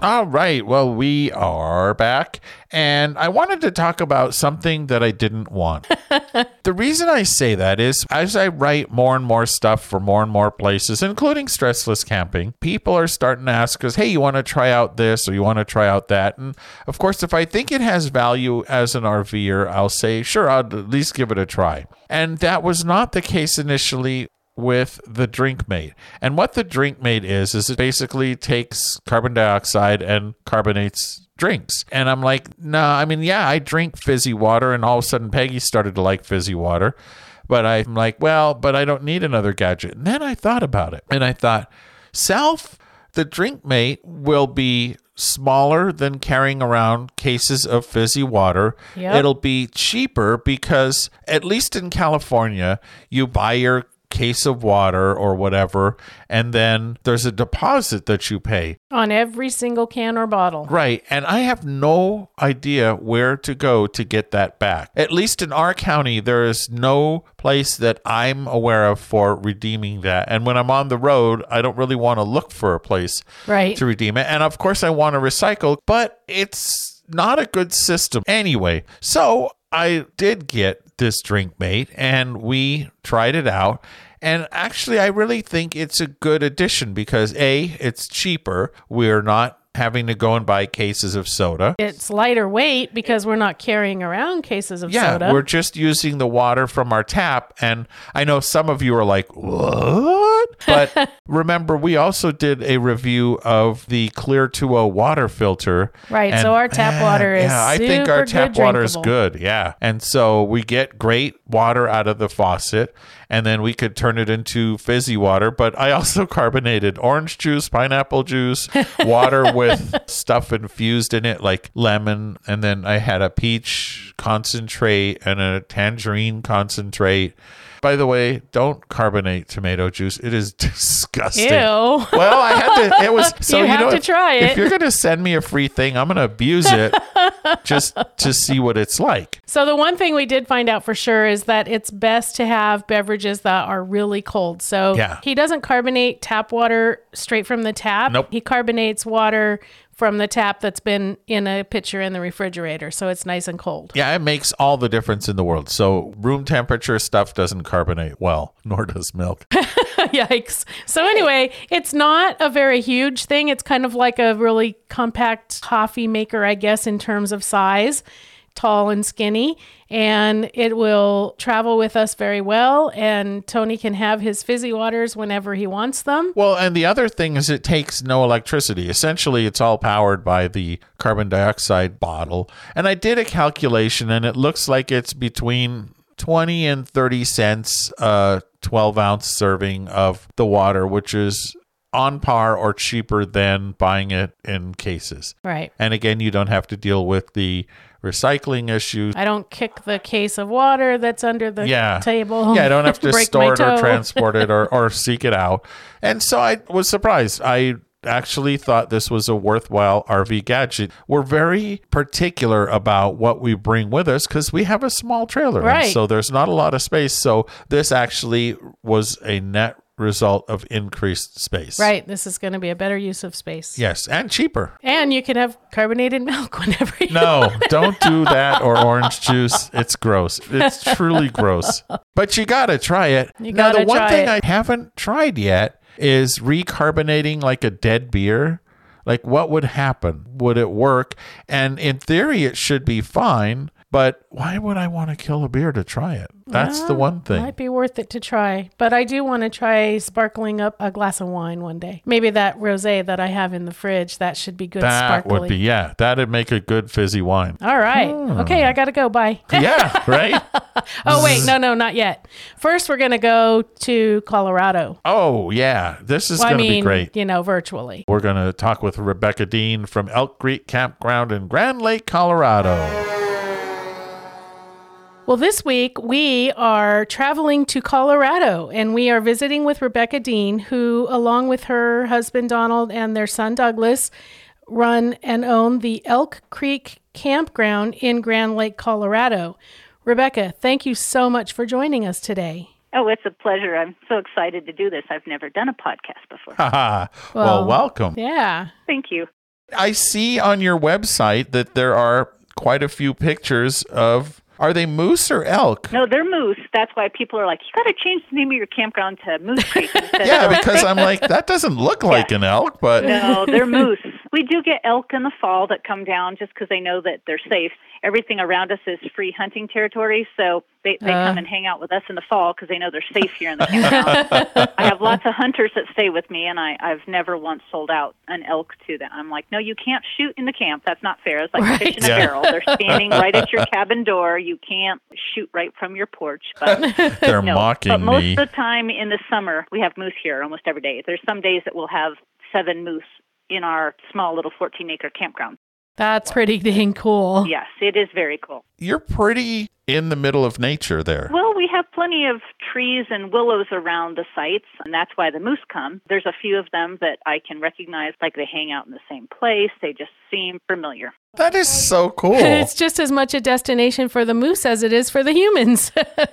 All right. Well, we are back, and I wanted to talk about something that I didn't want. The reason I say that is as I write more and more stuff for more and more places, including Stressless Camping, people are starting to ask us, hey, you want to try out this or you want to try out that? And of course, if I think it has value as an RVer, I'll say, sure, I'll at least give it a try. And that was not the case initially with the DrinkMate. And what the DrinkMate is, is it basically takes carbon dioxide and carbonates drinks. And I'm like, nah, I mean, yeah, I drink fizzy water. And all of a sudden, Peggy started to like fizzy water. But I'm like, well, but I don't need another gadget. And then I thought about it. And I thought, self, the DrinkMate will be smaller than carrying around cases of fizzy water. Yep. It'll be cheaper because, at least in California, you buy your case of water or whatever, and then there's a deposit that you pay on every single can or bottle. Right. And I have no idea where to go to get that back. At least in our county, there is no place that I'm aware of for redeeming that. And when I'm on the road, I don't really want to look for a place right. to redeem it. And of course, I want to recycle, but it's not a good system. Anyway, so I did get this DrinkMate, and we tried it out. And actually, I really think it's a good addition because A, it's cheaper. We're not having to go and buy cases of soda. It's lighter weight because we're not carrying around cases of yeah, soda. Yeah, we're just using the water from our tap. And I know some of you are like, what? But remember, we also did a review of the Clear two oh water filter. Right, and so our tap man, water is yeah, super good. I think our tap water drinkable. is good, yeah. And so we get great water out of the faucet, and then we could turn it into fizzy water. But I also carbonated orange juice, pineapple juice, water with stuff infused in it like lemon. And then I had a peach concentrate and a tangerine concentrate. By the way, don't carbonate tomato juice. It is disgusting. Ew. Well, I had to. It was so you, you have know, to if, try it. If you're going to send me a free thing, I'm going to abuse it just to see what it's like. So the one thing we did find out for sure is that it's best to have beverages that are really cold. So yeah. he doesn't carbonate tap water straight from the tap. Nope. He carbonates water from the tap that's been in a pitcher in the refrigerator. So it's nice and cold. Yeah, it makes all the difference in the world. So room temperature stuff doesn't carbonate well, nor does milk. Yikes. So anyway, it's not a very huge thing. It's kind of like a really compact coffee maker, I guess, in terms of size, tall and skinny. And it will travel with us very well. And Tony can have his fizzy waters whenever he wants them. Well, and the other thing is it takes no electricity. Essentially, it's all powered by the carbon dioxide bottle. And I did a calculation, and it looks like it's between twenty and thirty cents a twelve ounce serving of the water, which is on par or cheaper than buying it in cases. Right. And again, you don't have to deal with the recycling issue. I don't kick the case of water that's under the yeah. table. Yeah, I don't have to store it or transport it or, or seek it out. And so I was surprised. I actually thought this was a worthwhile R V gadget. We're very particular about what we bring with us because we have a small trailer. Right. And so there's not a lot of space. So this actually was a net result of increased space. Right. This is going to be a better use of space. Yes. And cheaper. And you can have carbonated milk whenever you No, want it. Don't do that or orange juice. It's gross. It's truly gross. But you got to try it. You now, the one thing it. I haven't tried yet is recarbonating like a dead beer. Like, what would happen? Would it work? And in theory, it should be fine. But why would I want to kill a beer to try it? That's well, the one thing. It might be worth it to try. But I do want to try sparkling up a glass of wine one day. Maybe that rosé that I have in the fridge, that should be good that sparkly. That would be, yeah. That'd make a good fizzy wine. All right. Hmm. Okay, I got to go. Bye. Yeah, right? Oh, wait. No, no, not yet. First, we're going to go to Colorado. Oh, yeah. This is well, going mean, to be great. You know, virtually. We're going to talk with Rebecca Dean from Elk Creek Campground in Grand Lake, Colorado. Well, this week we are traveling to Colorado, and we are visiting with Rebecca Dean, who, along with her husband, Donald, and their son, Douglas, run and own the Elk Creek Campground in Grand Lake, Colorado. Rebecca, thank you so much for joining us today. Oh, it's a pleasure. I'm so excited to do this. I've never done a podcast before. well, well, welcome. Yeah. Thank you. I see on your website that there are quite a few pictures of... Are they moose or elk? No, they're moose. That's why people are like, you got to change the name of your campground to Moose Creek. Yeah, because I'm like, that doesn't look like yeah. an elk, but... No, they're moose. We do get elk in the fall that come down just because they know that they're safe. Everything around us is free hunting territory, so they, they uh, come and hang out with us in the fall because they know they're safe here in the campground. I have lots of hunters that stay with me, and I, I've never once sold out an elk to them. I'm like, no, you can't shoot in the camp. That's not fair. It's like right. fish in yeah. a barrel. They're standing right at your cabin door. You can't shoot right from your porch. But They're no. mocking but most me. Most of the time in the summer, we have moose here almost every day. There's some days that we'll have seven moose in our small little fourteen acre campground. That's pretty dang cool. Yes, it is very cool. You're pretty in the middle of nature there. Well, we have plenty of trees and willows around the sites, and that's why the moose come. There's a few of them that I can recognize, like they hang out in the same place. They just seem familiar. That is so cool. It's just as much a destination for the moose as it is for the humans.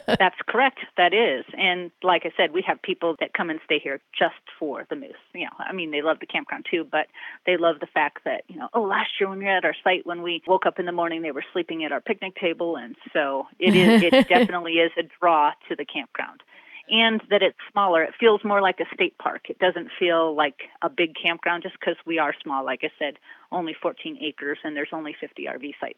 That's correct. That is. And like I said, we have people that come and stay here just for the moose. You know, I mean, they love the campground too, but they love the fact that, you know, oh, last year when we were at our site, when we woke up in the morning, they were sleeping at our picnic table. And so it is. It definitely is a draw to the campground. And that it's smaller. It feels more like a state park. It doesn't feel like a big campground just because we are small. Like I said, only fourteen acres, and there's only fifty R V sites.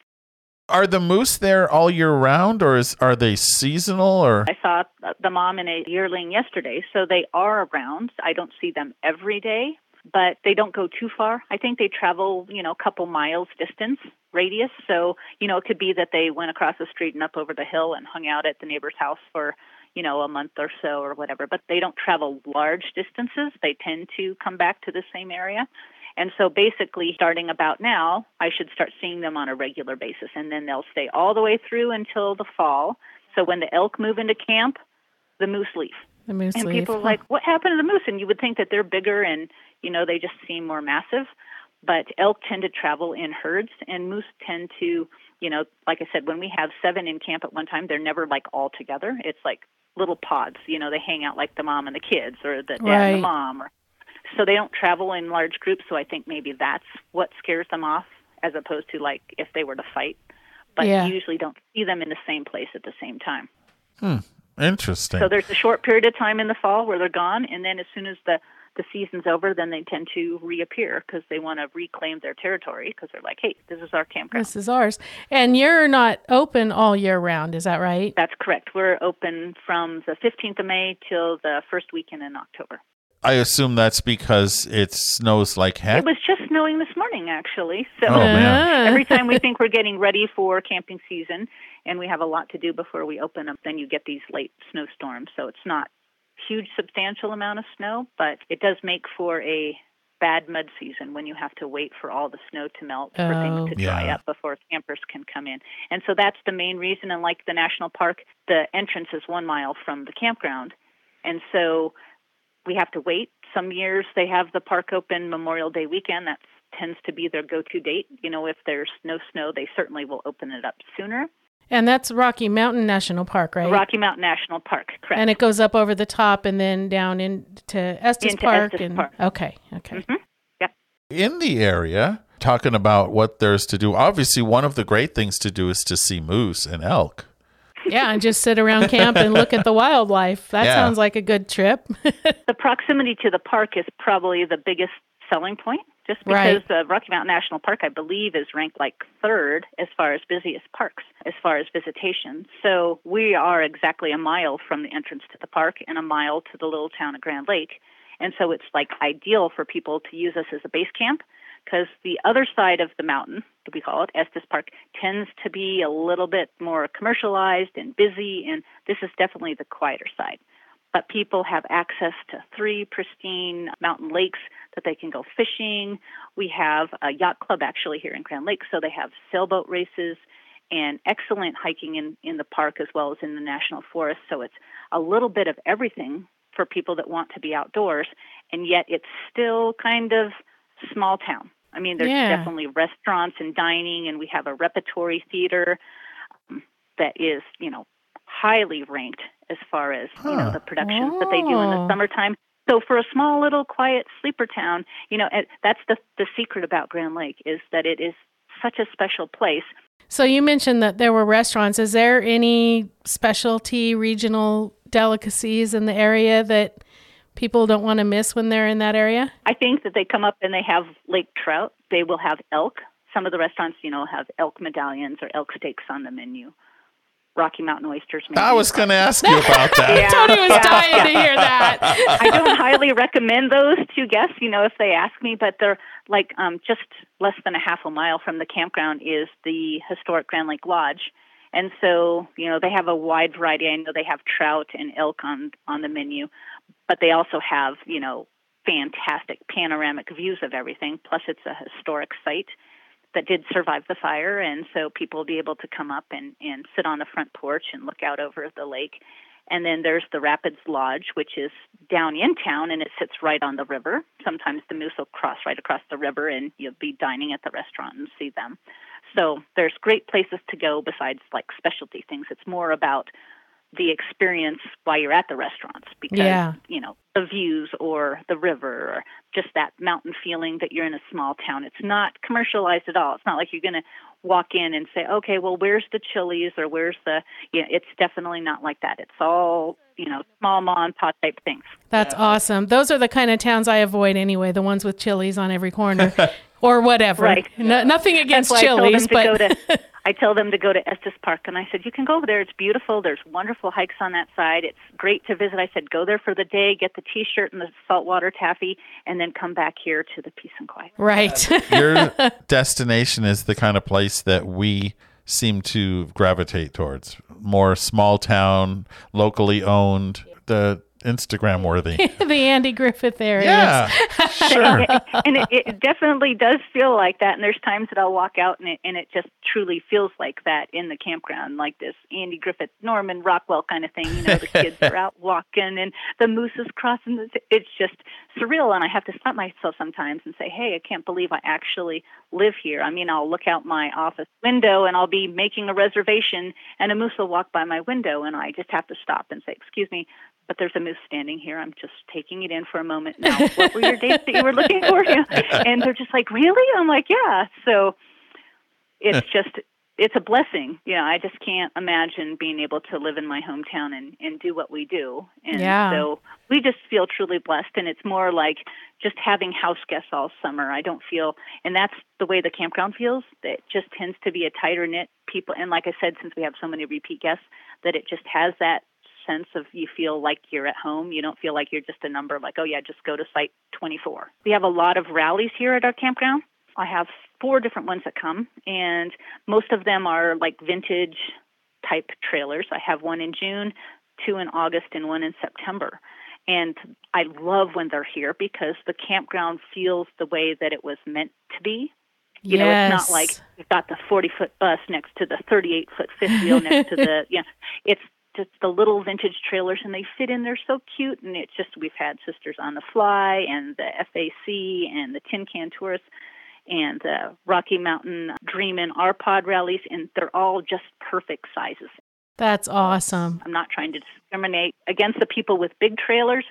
Are the moose there all year round, or is, are they seasonal? Or I saw the mom and a yearling yesterday, so they are around. I don't see them every day, but they don't go too far. I think they travel, you know, a couple miles distance radius. So, you know, it could be that they went across the street and up over the hill and hung out at the neighbor's house for, you know, a month or so or whatever, but they don't travel large distances. They tend to come back to the same area. And so basically, starting about now, I should start seeing them on a regular basis, and then they'll stay all the way through until the fall. So when the elk move into camp, the moose leave. The moose and leave. And people are like, what happened to the moose? And you would think that they're bigger and, you know, they just seem more massive. But elk tend to travel in herds, and moose tend to, you know, like I said, when we have seven in camp at one time, they're never like all together. It's like little pods, you know, they hang out like the mom and the kids, or the dad right. and the mom. Or, so they don't travel in large groups, so I think maybe that's what scares them off, as opposed to like if they were to fight. But yeah. you usually don't see them in the same place at the same time. Hmm. Interesting. So there's a short period of time in the fall where they're gone, and then as soon as the, the season's over, then they tend to reappear because they want to reclaim their territory, because they're like, hey, this is our campground. This is ours. And you're not open all year round, is that right? That's correct. We're open from the fifteenth of May till the first weekend in October. I assume that's because it snows like heck? It was just snowing this morning, actually. So oh, man. Every time we think we're getting ready for camping season and we have a lot to do before we open up, then you get these late snowstorms. So it's not huge substantial amount of snow, but it does make for a bad mud season when you have to wait for all the snow to melt oh. for things to dry yeah. up before campers can come in. And so that's the main reason. And like the national park, the entrance is one mile from the campground. And so we have to wait. Some years they have the park open Memorial Day weekend. That tends to be their go-to date. You know, if there's no snow, they certainly will open it up sooner. And that's Rocky Mountain National Park, right? Rocky Mountain National Park, correct. And it goes up over the top and then down into Estes into Park. Estes and, Park. Okay, okay. Mm-hmm. Yep. In the area, talking about what there's to do, obviously one of the great things to do is to see moose and elk. Yeah, and just sit around camp and look at the wildlife. That yeah. sounds like a good trip. The proximity to the park is probably the biggest selling point, just because right. the Rocky Mountain National Park, I believe, is ranked like third as far as busiest parks, as far as visitation. So we are exactly a mile from the entrance to the park and a mile to the little town of Grand Lake. And so it's like ideal for people to use us as a base camp, because the other side of the mountain, we call it Estes Park, tends to be a little bit more commercialized and busy, and this is definitely the quieter side. But people have access to three pristine mountain lakes that they can go fishing. We have a yacht club actually here in Grand Lake, so they have sailboat races and excellent hiking in, in the park as well as in the national forest. So it's a little bit of everything for people that want to be outdoors, and yet it's still kind of small town. I mean, there's yeah. definitely restaurants and dining, and we have a repertory theater um, that is, you know, highly ranked as far as, huh. you know, the productions oh. that they do in the summertime. So for a small little quiet sleeper town, you know, it, that's the the secret about Grand Lake, is that it is such a special place. So you mentioned that there were restaurants. Is there any specialty regional delicacies in the area that people don't want to miss when they're in that area? I think that they come up and they have lake trout. They will have elk. Some of the restaurants, you know, have elk medallions or elk steaks on the menu. Rocky Mountain oysters. Maybe. I was going to ask you about that. yeah. Tony was yeah. dying to hear that. I don't highly recommend those to guests, you know, if they ask me, but they're like um, just less than a half a mile from the campground is the historic Grand Lake Lodge. And so, you know, they have a wide variety. I know they have trout and elk on, on the menu, but they also have, you know, fantastic panoramic views of everything. Plus, it's a historic site that did survive the fire, and so people will be able to come up and, and sit on the front porch and look out over the lake. And then there's the Rapids Lodge, which is down in town, and it sits right on the river. Sometimes the moose will cross right across the river, and you'll be dining at the restaurant and see them. So there's great places to go besides, like, specialty things. It's more about the experience while you're at the restaurants because, yeah. you know, the views or the river or just that mountain feeling that you're in a small town. It's not commercialized at all. It's not like you're going to walk in and say, okay, well, where's the Chili's or where's the, you know, it's definitely not like that. It's all, you know, small mom and pop type things. That's so awesome. Those are the kind of towns I avoid anyway, the ones with Chili's on every corner or whatever. Right. No, nothing against Chili's, but... To, I tell them to go to Estes Park, and I said, you can go over there. It's beautiful. There's wonderful hikes on that side. It's great to visit. I said, go there for the day, get the T-shirt and the saltwater taffy, and then come back here to the peace and quiet. Right. Your destination is the kind of place that we seem to gravitate towards. More small town, locally owned, the Instagram worthy. The Andy Griffith area. Yeah, sure. And it, it definitely does feel like that. And there's times that I'll walk out and it, and it just truly feels like that in the campground, like this Andy Griffith, Norman Rockwell kind of thing. You know, the kids are out walking and the moose is crossing. The, it's just surreal. And I have to stop myself sometimes and say, hey, I can't believe I actually live here. I mean, I'll look out my office window and I'll be making a reservation and a moose will walk by my window and I just have to stop and say, excuse me, but there's a moose standing here. I'm just taking it in for a moment now. What were your dates that you were looking for? Yeah. And they're just like, really? I'm like, yeah. So it's just, it's a blessing. You know, I just can't imagine being able to live in my hometown and, and do what we do. And yeah. so we just feel truly blessed. And it's more like just having house guests all summer. I don't feel, and that's the way the campground feels. It just tends to be a tighter knit people. And like I said, since we have so many repeat guests, that it just has that sense of you feel like you're at home. You don't feel like you're just a number, like, oh yeah, just go to site twenty-four. We have a lot of rallies here at our campground. I have four different ones that come, and most of them are like vintage type trailers. I have one in June, two in August, and one in September. And I love when they're here because the campground feels the way that it was meant to be. You know, yes. It's not like you've got the forty-foot bus next to the thirty-eight-foot fifth wheel next to the, you know, it's It's the little vintage trailers, and they fit in. They're so cute, and it's just we've had Sisters on the Fly and the F A C and the Tin Can Tourists and the Rocky Mountain Dream and R P O D rallies, and they're all just perfect sizes. That's awesome. I'm not trying to discriminate against the people with big trailers,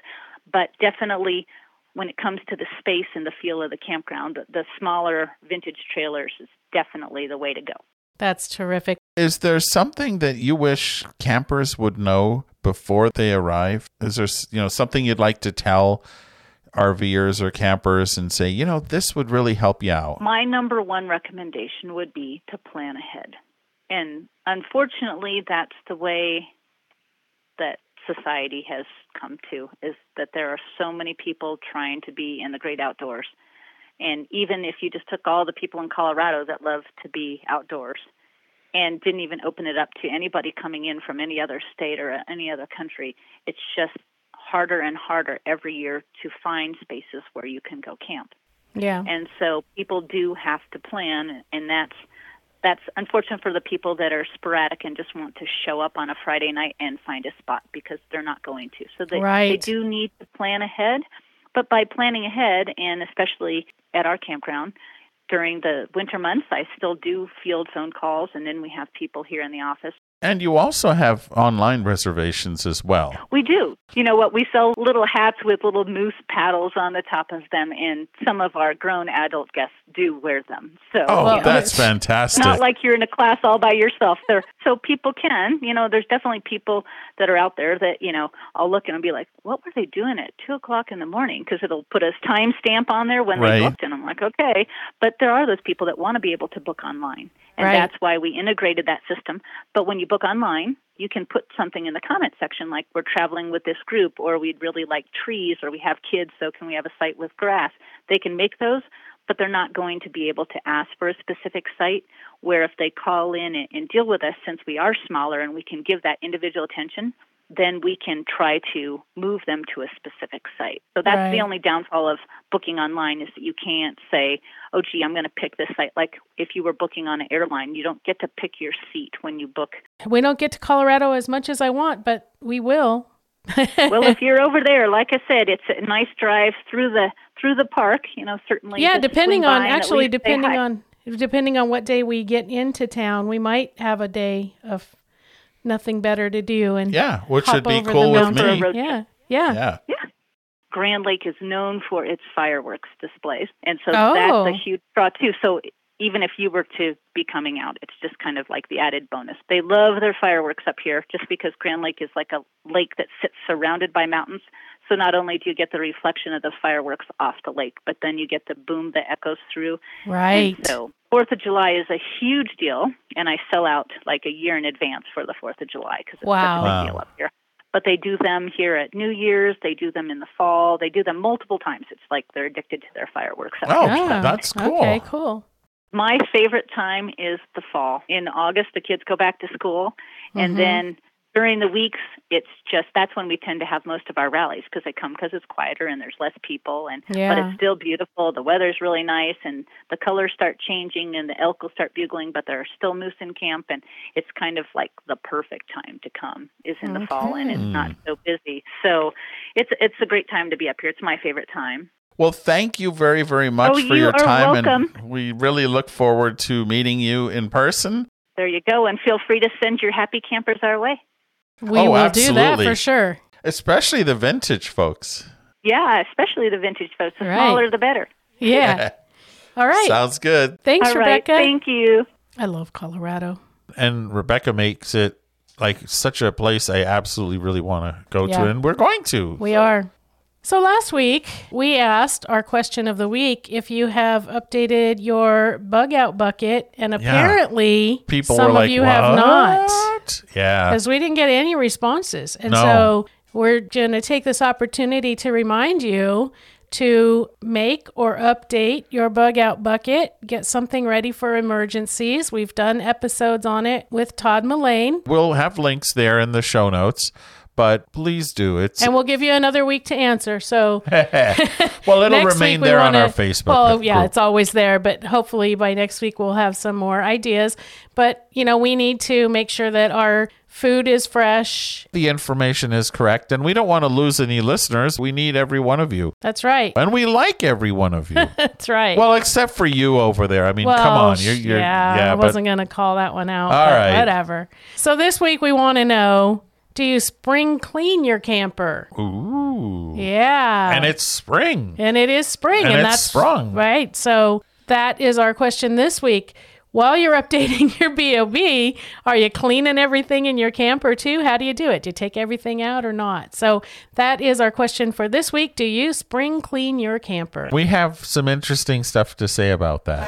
but definitely when it comes to the space and the feel of the campground, the smaller vintage trailers is definitely the way to go. That's terrific. Is there something that you wish campers would know before they arrive? Is there, you know, something you'd like to tell RVers or campers and say, you know, this would really help you out? My number one recommendation would be to plan ahead. And unfortunately, that's the way that society has come to, is that there are so many people trying to be in the great outdoors. And even if you just took all the people in Colorado that love to be outdoors and didn't even open it up to anybody coming in from any other state or any other country, it's just harder and harder every year to find spaces where you can go camp. Yeah. And so people do have to plan, and that's that's unfortunate for the people that are sporadic and just want to show up on a Friday night and find a spot because they're not going to. So they, right. they do need to plan ahead. But by planning ahead, and especially at our campground, during the winter months, I still do field phone calls, and then we have people here in the office. And you also have online reservations as well. We do. You know what? We sell little hats with little moose paddles on the top of them, and some of our grown adult guests do wear them. So, oh, you know, that's fantastic. Not like you're in a class all by yourself. There, so people can, you know, there's definitely people that are out there that, you know, I'll look and I'll be like, what were they doing at two o'clock in the morning? Because it'll put a time stamp on there when right. they booked, and I'm like, okay. But there are those people that want to be able to book online. And right. that's why we integrated that system. But when you book online, you can put something in the comment section like we're traveling with this group, or we'd really like trees, or we have kids, so can we have a site with grass? They can make those, but they're not going to be able to ask for a specific site, where if they call in and deal with us, since we are smaller and we can give that individual attention, then we can try to move them to a specific site. So that's right. The only downfall of booking online is that you can't say, oh, gee, I'm going to pick this site. Like if you were booking on an airline, you don't get to pick your seat when you book. We don't get to Colorado as much as I want, but we will. Well, if you're over there, like I said, it's a nice drive through the through the park, you know, certainly. Yeah, depending on, actually, depending on depending on what day we get into town, we might have a day of nothing better to do, and yeah, which should be cool with me. Yeah, yeah, yeah, yeah. Grand Lake is known for its fireworks displays, and so oh. that's a huge draw too. So even if you were to be coming out, it's just kind of like the added bonus. They love their fireworks up here, just because Grand Lake is like a lake that sits surrounded by mountains. So not only do you get the reflection of the fireworks off the lake, but then you get the boom that echoes through. Right. And so Fourth of July is a huge deal, and I sell out like a year in advance for the Fourth of July because it's wow. such a big deal up here. But they do them here at New Year's. They do them in the fall. They do them multiple times. It's like they're addicted to their fireworks. Up oh, here. That's cool. Okay, cool. My favorite time is the fall. In August, the kids go back to school, mm-hmm. and then during the weeks, it's just that's when we tend to have most of our rallies because they come because it's quieter and there's less people, and yeah. but it's still beautiful. The weather's really nice, and the colors start changing, and the elk will start bugling, but there are still moose in camp, and it's kind of like the perfect time to come is in okay. the fall, and it's not so busy. So it's it's a great time to be up here. It's my favorite time. Well, thank you very, very much oh, for you your time, welcome. And we really look forward to meeting you in person. There you go, and feel free to send your happy campers our way. We oh, will absolutely. do that for sure. Especially the vintage folks. Yeah, especially the vintage folks. The right. smaller, the better. Yeah. yeah. All right. Sounds good. Thanks, All Rebecca. Right. Thank you. I love Colorado. And Rebecca makes it like such a place I absolutely really want to go yeah. to, and we're going to. We so. are. So last week, we asked our question of the week if you have updated your bug out bucket, and apparently yeah. People some were of like, you what? have not. Yeah. Because we didn't get any responses. And no. so we're going to take this opportunity to remind you to make or update your bug out bucket, get something ready for emergencies. We've done episodes on it with Todd Mullane. We'll have links there in the show notes. But please do it. And we'll give you another week to answer. So, well, it'll remain we there wanna, on our Facebook. Well, yeah, group. It's always there. But hopefully by next week, we'll have some more ideas. But, you know, we need to make sure that our food is fresh. The information is correct. And we don't want to lose any listeners. We need every one of you. That's right. And we like every one of you. That's right. Well, except for you over there. I mean, well, come on. You're, you're, yeah, yeah, I wasn't going to call that one out. All right. Whatever. So this week, we want to know... do you spring clean your camper? Ooh. Yeah. And it's spring. And it is spring. And, and it's that's sprung. Right. So that is our question this week. While you're updating your B O B, are you cleaning everything in your camper too? How do you do it? Do you take everything out or not? So that is our question for this week. Do you spring clean your camper? We have some interesting stuff to say about that.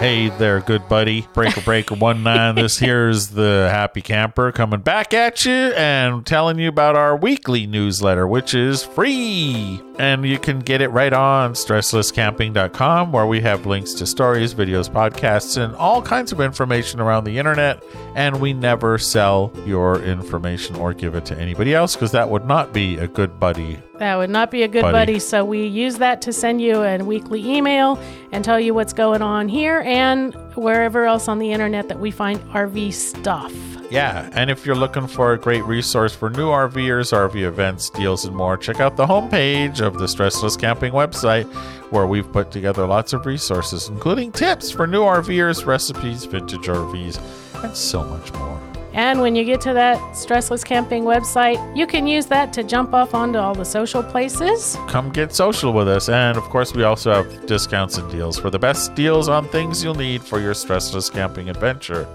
Hey there, good buddy. Breaker Breaker one nine. This here is the Happy Camper coming back at you and telling you about our weekly newsletter, which is free. And you can get it right on stressless camping dot com, where we have links to stories, videos, podcasts, and all kinds of information around the internet. And we never sell your information or give it to anybody else, because that would not be a good buddy. That would not be a good buddy. buddy. So we use that to send you a weekly email and tell you what's going on here and wherever else on the internet that we find R V stuff. Yeah, and if you're looking for a great resource for new RVers, R V events, deals, and more, check out the homepage of the Stressless Camping website, where we've put together lots of resources, including tips for new RVers, recipes, vintage R Vs, and so much more. And when you get to that Stressless Camping website, you can use that to jump off onto all the social places. Come get social with us. And, of course, we also have discounts and deals for the best deals on things you'll need for your Stressless Camping adventure.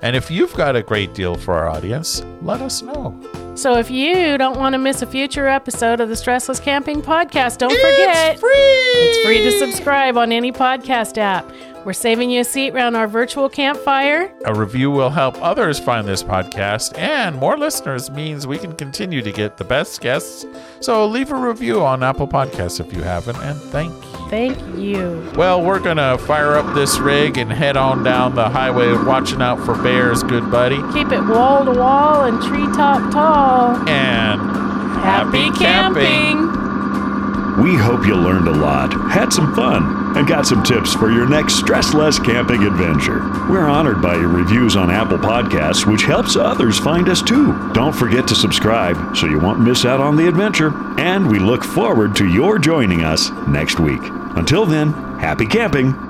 And if you've got a great deal for our audience, let us know. So if you don't want to miss a future episode of the Stressless Camping Podcast, don't it's forget. It's free! It's free to subscribe on any podcast app. We're saving you a seat around our virtual campfire. A review will help others find this podcast, and more listeners means we can continue to get the best guests. So leave a review on Apple Podcasts if you haven't, and thank you. Thank you. Well, we're going to fire up this rig and head on down the highway, watching out for bears, good buddy. Keep it wall to wall and treetop tall. And happy, happy camping. camping. We hope you learned a lot, had some fun, and got some tips for your next Stressless Camping adventure. We're honored by your reviews on Apple Podcasts, which helps others find us too. Don't forget to subscribe so you won't miss out on the adventure. And we look forward to your joining us next week. Until then, happy camping.